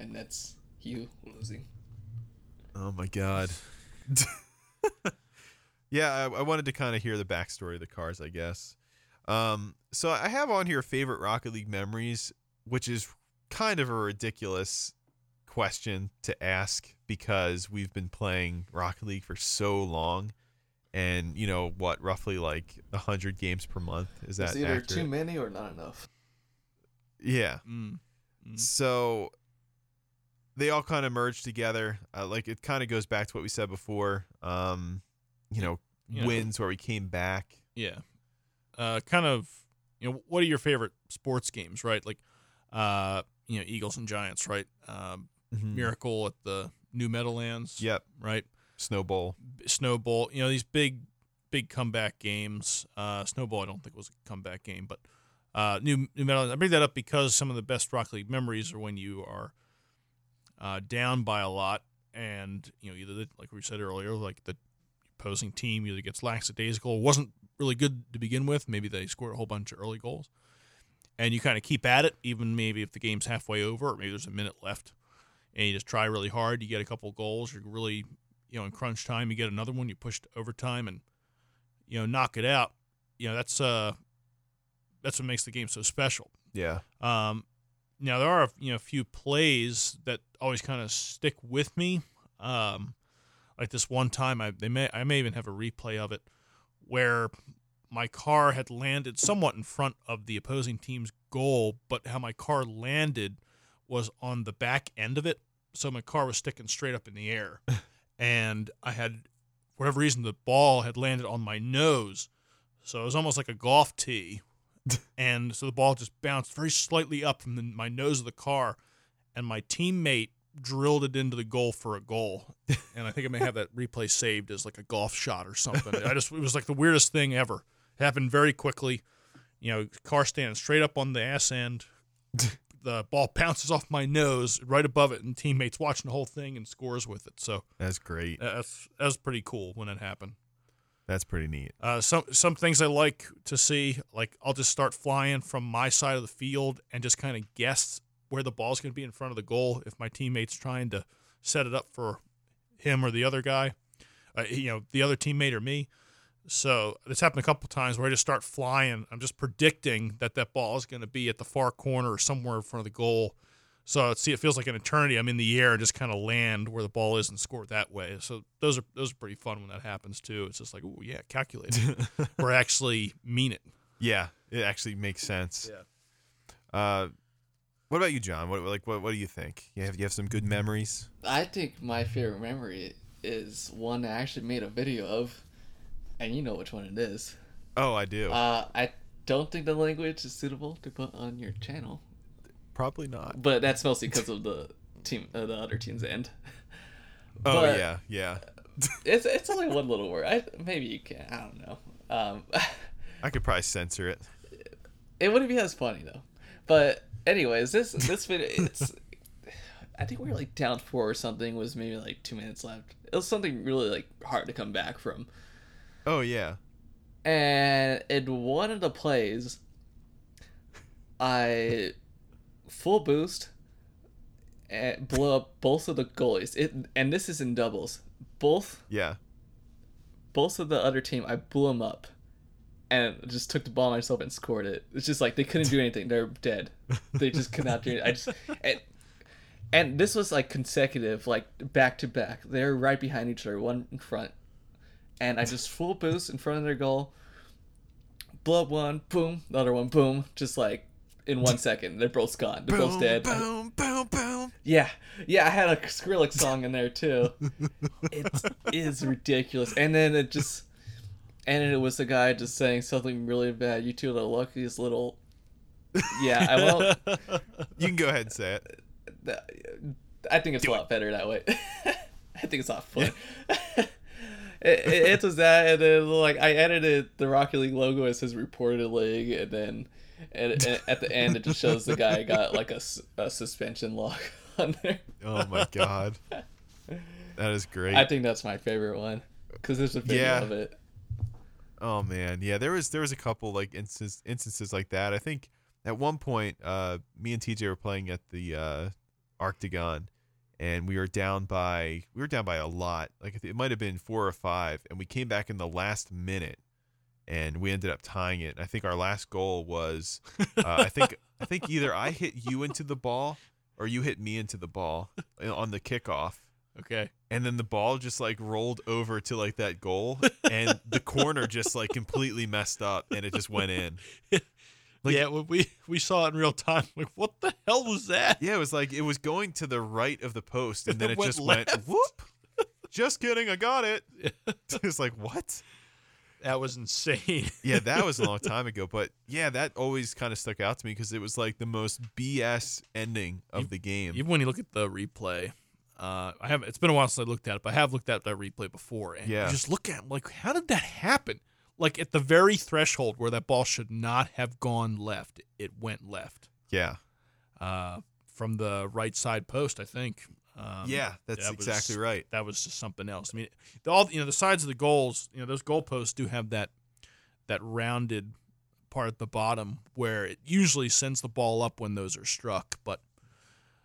and that's you losing. Oh my God. Yeah, I wanted to kind of hear the backstory of the cars, I guess. So I have on here favorite Rocket League memories, which is kind of a ridiculous question to ask, because we've been playing Rocket League for so long, and you know what, roughly like 100 games per month. Is that, it's either accurate? Too many or not enough? Yeah. So they all kind of merge together. Like, it kind of goes back to what we said before. You know, yeah, wins where we came back. Yeah. Kind of, you know, what are your favorite sports games, right? Like, you know, Eagles and Giants, right? Miracle at the New Meadowlands. Yep. Right. Snowball. You know, these big comeback games. Snowball, I don't think was a comeback game, but New Meadowlands. I bring that up because some of the best Rocket League memories are when you are down by a lot, and you know, either like we said earlier, like the opposing team either gets lackadaisical, wasn't really good to begin with. Maybe they scored a whole bunch of early goals, and you kind of keep at it, even maybe if the game's halfway over, or maybe there's a minute left. And you just try really hard. You get a couple of goals. You're really, you know, in crunch time, you get another one. You push to overtime and, you know, knock it out. You know, that's what makes the game so special. Yeah. Now there are, you know, a few plays that always kind of stick with me. Like this one time, I may even have a replay of it, where my car had landed somewhat in front of the opposing team's goal, but how my car landed was on the back end of it, so my car was sticking straight up in the air, and I had, for whatever reason, the ball had landed on my nose, so it was almost like a golf tee, and so the ball just bounced very slightly up from my nose of the car, and my teammate drilled it into the goal for a goal, and I think I may have that replay saved as like a golf shot or something. It was like the weirdest thing ever. It happened very quickly, you know, car standing straight up on the ass end. The ball bounces off my nose right above it, and teammates watching the whole thing and scores with it. So that's great. That's pretty cool when it happened. That's pretty neat. Some things I like to see, like I'll just start flying from my side of the field and just kind of guess where the ball's going to be in front of the goal if my teammate's trying to set it up for him or the other guy, you know, the other teammate or me. So this happened a couple times where I just start flying. I'm just predicting that ball is going to be at the far corner or somewhere in front of the goal. So see, it feels like an eternity. I'm in the air and just kind of land where the ball is and score that way. So those are pretty fun when that happens too. It's just like, oh yeah, calculate it. Or actually mean it. Yeah, it actually makes sense. Yeah. What about you, John? What do you think? You have some good memories? I think my favorite memory is one I actually made a video of, and you know which one it is. Oh, I do. I don't think the language is suitable to put on your channel. Probably not. But that's mostly because of the team, the other team's end. Oh yeah. It's only one little word. Maybe you can. I don't know. I could probably censor it. It wouldn't be as funny though. But anyways, this video, it's I think we were like down 4 or something. Was maybe like 2 minutes left. It was something really like hard to come back from. Oh yeah. And in one of the plays, I full boost and blow up both of the goalies. And this is in doubles. Both of the other team, I blew them up and just took the ball myself and scored it. It's just like they couldn't do anything. They're dead. They just could not do anything. And this was like consecutive, like back to back. They're right behind each other, one in front. And I just full boost in front of their goal. Blow up one, boom, the other one, boom, just like in 1 second, they're both gone. They're both dead. Boom, boom, boom. Yeah. I had a Skrillex song in there too. It is ridiculous. And then it was the guy just saying something really bad. You two are the luckiest little. Yeah, I won't. You can go ahead and say it. I think it's a lot better that way. I think it's not fun. Yeah. It was that, and then like I edited the Rocket League logo as his reported league, and then. And at the end, it just shows the guy got like a suspension log on there. Oh my god, that is great! I think that's my favorite one because there's a video of it. Oh man, yeah, there was a couple like instances like that. I think at one point, me and TJ were playing at the Arctagon, and we were down by a lot. Like it might have been 4 or 5, and we came back in the last minute. And we ended up tying it. I think our last goal was, I think either I hit you into the ball or you hit me into the ball on the kickoff. Okay. And then the ball just like rolled over to like that goal, and the corner just like completely messed up, and it just went in. Like, yeah, we saw it in real time. Like, what the hell was that? Yeah, it was like it was going to the right of the post, and then it just went whoop. Just kidding, I got it. It was like what? That was insane. Yeah, that was a long time ago. But, yeah, that always kind of stuck out to me because it was like the most BS ending of the game. Even when you look at the replay, it's been a while since I looked at it, but I have looked at that replay before. And you just look at it, like, how did that happen? Like, at the very threshold where that ball should not have gone left, it went left. Yeah. From the right side post, I think. Exactly right. That was just something else. I mean, the sides of the goals, those goalposts do have that rounded part at the bottom where it usually sends the ball up when those are struck, but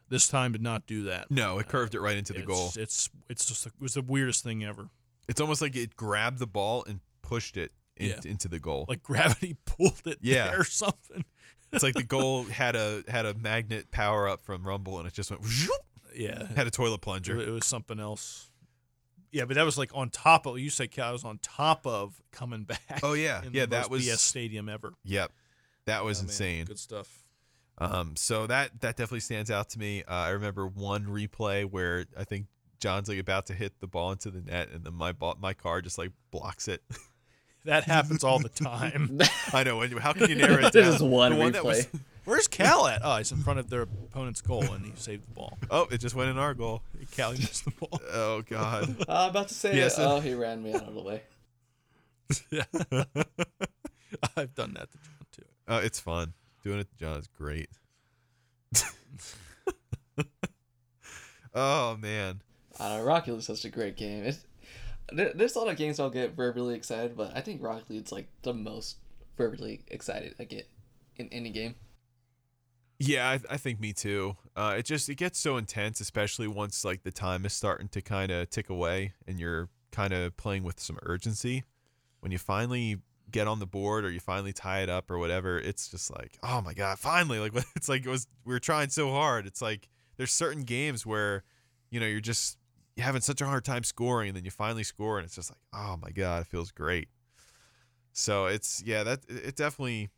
this time did not do that. No, it curved it right into the goal. It's just it was the weirdest thing ever. It's almost like it grabbed the ball and pushed it into the goal. Like gravity pulled it there or something. It's like the goal had a magnet power up from Rumble and it just went whoop. Yeah, had a toilet plunger. It was something else. Yeah, but that was like on top of. You said I was on top of coming back. Oh yeah, in the that was BS stadium ever. Yep, that was insane. Man, good stuff. So that definitely stands out to me. I remember one replay where I think John's like about to hit the ball into the net, and then my car just like blocks it. That happens all the time. I know. How can you narrow it down? There's one replay. Where's Cal at? Oh, he's in front of their opponent's goal, and he saved the ball. Oh, it just went in our goal. Cal missed the ball. Oh, God. I'm about to say, he ran me out of the way. Yeah. I've done that to John, too. Oh, it's fun. Doing it to John is great. Oh, man. Rocket League is such a great game. There's a lot of games I'll get verbally excited, but I think Rocket League is like the most verbally excited I get in any game. Yeah, I think me too. It gets so intense, especially once like the time is starting to kind of tick away and you're kind of playing with some urgency. When you finally get on the board or you finally tie it up or whatever, it's just like, oh my God, finally. Like, it's like, we were trying so hard. It's like, there's certain games where, you know, you're just having such a hard time scoring and then you finally score and it's just like, oh my God, it feels great. So it's, yeah, that it definitely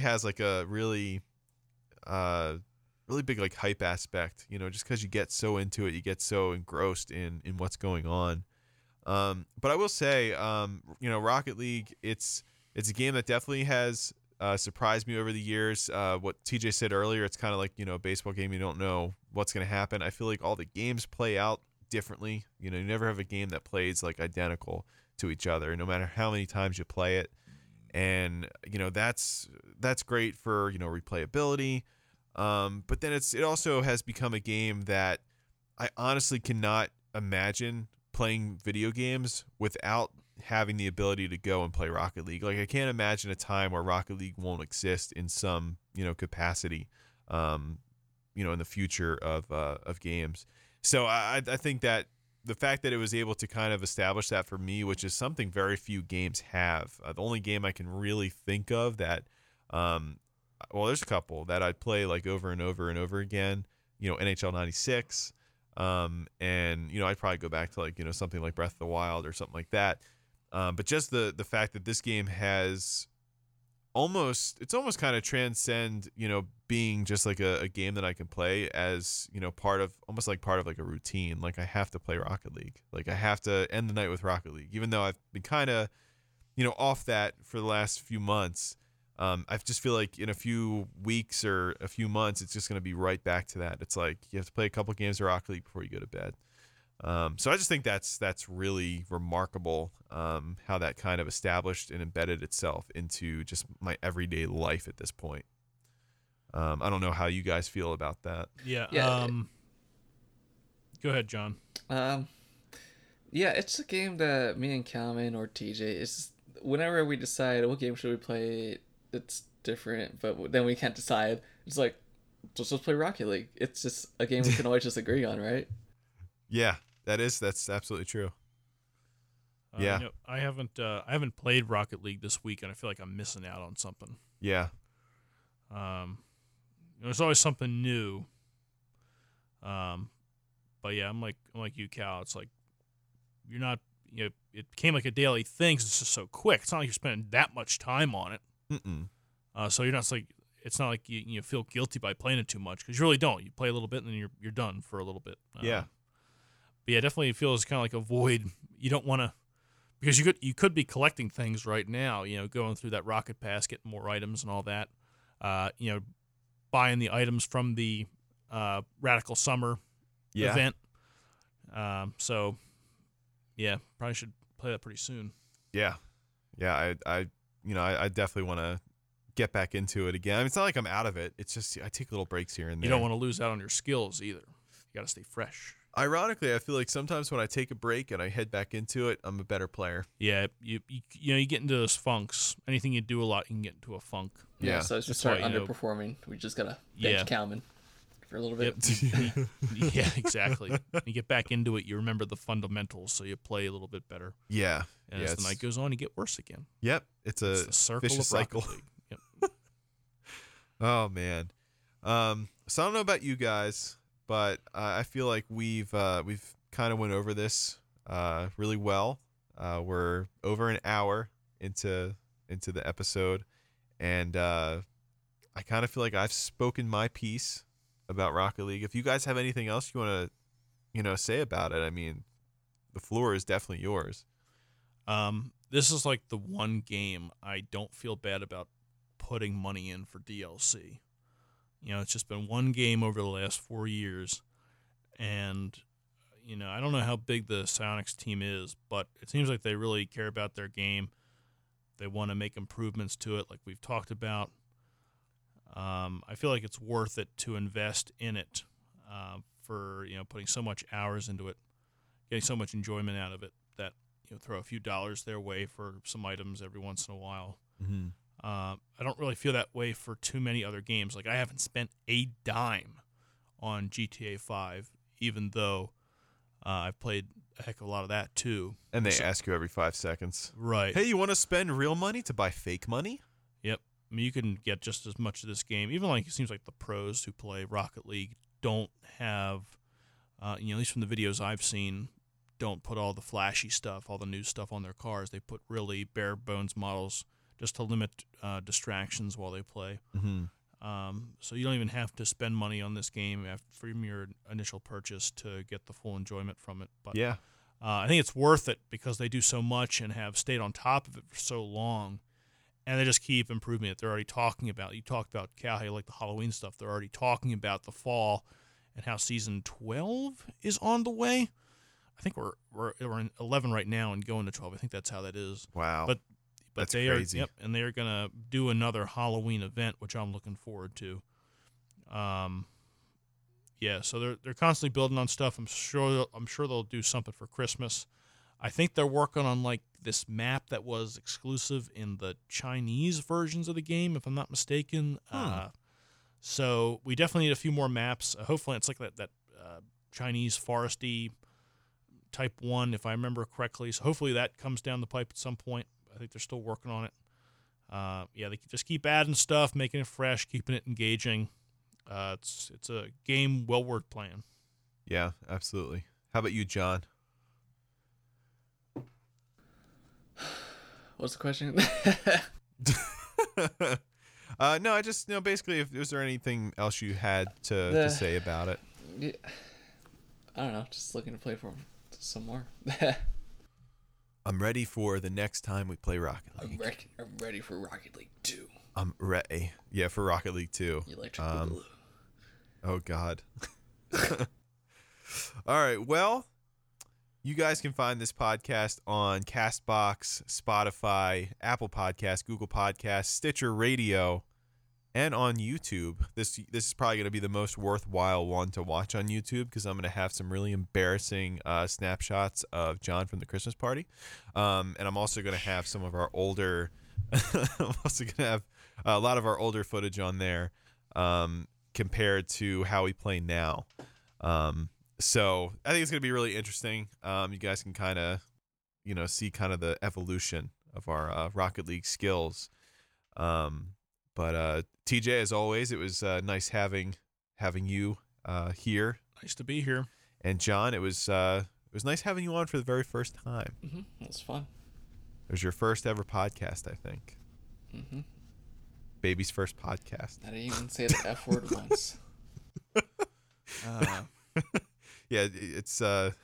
has like a really big like hype aspect, you know, just because you get so into it, you get so engrossed in what's going on. But I will say, you know, Rocket League, it's a game that definitely has surprised me over the years. What TJ said earlier, it's kind of like, you know, a baseball game. You don't know what's going to happen. I feel like all the games play out differently. You know, you never have a game that plays like identical to each other, no matter how many times you play it. And, you know, that's great for, you know, replayability. But then it also has become a game that I honestly cannot imagine playing video games without having the ability to go and play Rocket League. Like, I can't imagine a time where Rocket League won't exist in some, you know, capacity, you know, in the future of games. So I think that the fact that it was able to kind of establish that for me, which is something very few games have. The only game I can really think of that, well, there's a couple that I play like over and over and over again, you know, NHL 96, and, you know, I'd probably go back to like, you know, something like Breath of the Wild or something like that. But just the fact that this game has almost kind of transcend, you know, being just like a game that I can play as, you know, part of like a routine. Like, I have to play Rocket League. Like, I have to end the night with Rocket League, even though I've been kind of, you know, off that for the last few months. I just feel like in a few weeks or a few months, it's just going to be right back to that. It's like you have to play a couple games of Rocket League before you go to bed. So I just think that's really remarkable, how that kind of established and embedded itself into just my everyday life at this point. I don't know how you guys feel about that. Yeah. Go ahead, John. Yeah, it's a game that me and Kalman or TJ, it's whenever we decide what game should we play, it's different, but then we can't decide. It's like, let's just play Rocket League. It's just a game we can always just agree on, right? Yeah, that's absolutely true. Yeah, you know, I haven't played Rocket League this week, and I feel like I'm missing out on something. Yeah, you know, there's always something new. But yeah, I'm like you, Cal. It's like you're not, you know, it became like a daily thing. 'Cause it's just so quick. It's not like you're spending that much time on it. Mm-mm. So you're not like, it's not like you feel guilty by playing it too much, because you really don't. You play a little bit and then you're done for a little bit. Yeah. But yeah, definitely feels kind of like a void. You don't want to, because you could be collecting things right now, you know, going through that Rocket Pass, getting more items and all that, you know, buying the items from the Radical Summer event. So, yeah, probably should play that pretty soon. Yeah, I definitely want to get back into it again. I mean, it's not like I'm out of it. It's just I take little breaks here and there. You don't want to lose out on your skills either. You got to stay fresh. Ironically, I feel like sometimes when I take a break and I head back into it, I'm a better player. Yeah, you know, you get into those funks. Anything you do a lot, you can get into a funk. Yeah, so it's just start underperforming. We just got to bench Kalman for a little bit. Yep. Yeah, exactly. When you get back into it, you remember the fundamentals, so you play a little bit better. Yeah. And as the night goes on, you get worse again. Yep. It's a circle vicious of cycle. Yep. Oh, man. So I don't know about you guys, but I feel like we've kind of went over this really well. We're over an hour into the episode, and I kind of feel like I've spoken my piece about Rocket League. If you guys have anything else you want to, you know, say about it, I mean, the floor is definitely yours. This is like the one game I don't feel bad about putting money in for DLC. You know, it's just been one game over the last 4 years, and, you know, I don't know how big the Psyonix team is, but it seems like they really care about their game. They want to make improvements to it, like we've talked about. I feel like it's worth it to invest in it for, you know, putting so much hours into it, getting so much enjoyment out of it that, you know, throw a few dollars their way for some items every once in a while. Mm-hmm. I don't really feel that way for too many other games. Like, I haven't spent a dime on GTA 5, even though I've played a heck of a lot of that too. And they ask you every 5 seconds. Right. Hey, you want to spend real money to buy fake money? Yep. I mean, you can get just as much of this game. Even like it seems like the pros who play Rocket League don't have, at least from the videos I've seen, don't put all the flashy stuff, all the new stuff on their cars. They put really bare bones models just to limit distractions while they play. Mm-hmm. So you don't even have to spend money on this game from your initial purchase to get the full enjoyment from it. But yeah, I think it's worth it because they do so much and have stayed on top of it for so long, and they just keep improving it. They're already talking about, you talked about how you like the Halloween stuff. They're already talking about the fall and how season 12 is on the way. I think we're in 11 right now and going to 12. I think that's how that is. Wow. But that's crazy. And they are going to do another Halloween event, which I'm looking forward to. So they're constantly building on stuff. I'm sure they'll do something for Christmas. I think they're working on like this map that was exclusive in the Chinese versions of the game, if I'm not mistaken. So we definitely need a few more maps. Hopefully, it's like that Chinese foresty type one, if I remember correctly. So hopefully that comes down the pipe at some point. I think they're still working on it. They just keep adding stuff, making it fresh, keeping it engaging. It's a game well worth playing. Yeah, absolutely. How about you, John? What's the question? No, I just basically, if was there anything else you had to say about it? Yeah, I don't know. Just looking to play for some more. I'm ready for the next time we play Rocket League. I'm ready for Rocket League 2. I'm ready. Yeah, for Rocket League 2. Electric Boogaloo. Oh, God. All right. Well, you guys can find this podcast on CastBox, Spotify, Apple Podcasts, Google Podcasts, Stitcher Radio, and on YouTube. This is probably going to be the most worthwhile one to watch on YouTube because I'm going to have some really embarrassing snapshots of John from the Christmas party, and I'm also going to have some of our older. I'm also going to have a lot of our older footage on there compared to how we play now. So I think it's going to be really interesting. You guys can kind of, see kind of the evolution of our Rocket League skills. But TJ, as always, it was nice having you here. Nice to be here. And John, it was nice having you on for the very first time. Mm-hmm. It was fun. It was your first ever podcast, I think. Mm-hmm. Baby's first podcast. I didn't even say the F word once. Yeah, it's as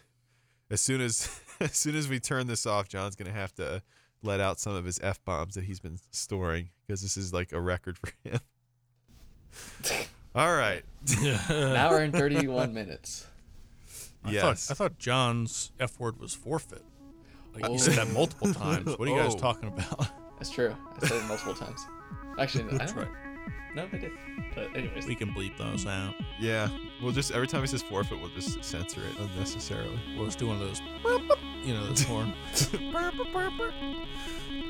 soon as we turn this off, John's gonna have to let out some of his F-bombs that he's been storing because this is like a record for him. All right. An hour and 31 minutes. Yes. I thought John's F-word was forfeit. Like you said that multiple times. What are you guys talking about? That's true. I said it multiple times. Actually, no, that's right. No, I did. But anyways. We can bleep those out. Yeah. We'll just, every time he says forfeit, we'll just censor it unnecessarily. We'll just do one of those... this horn.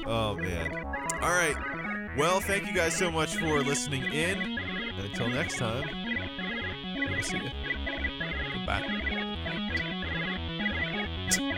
Oh, man. All right. Well, thank you guys so much for listening in. And until next time, we'll see you. Goodbye.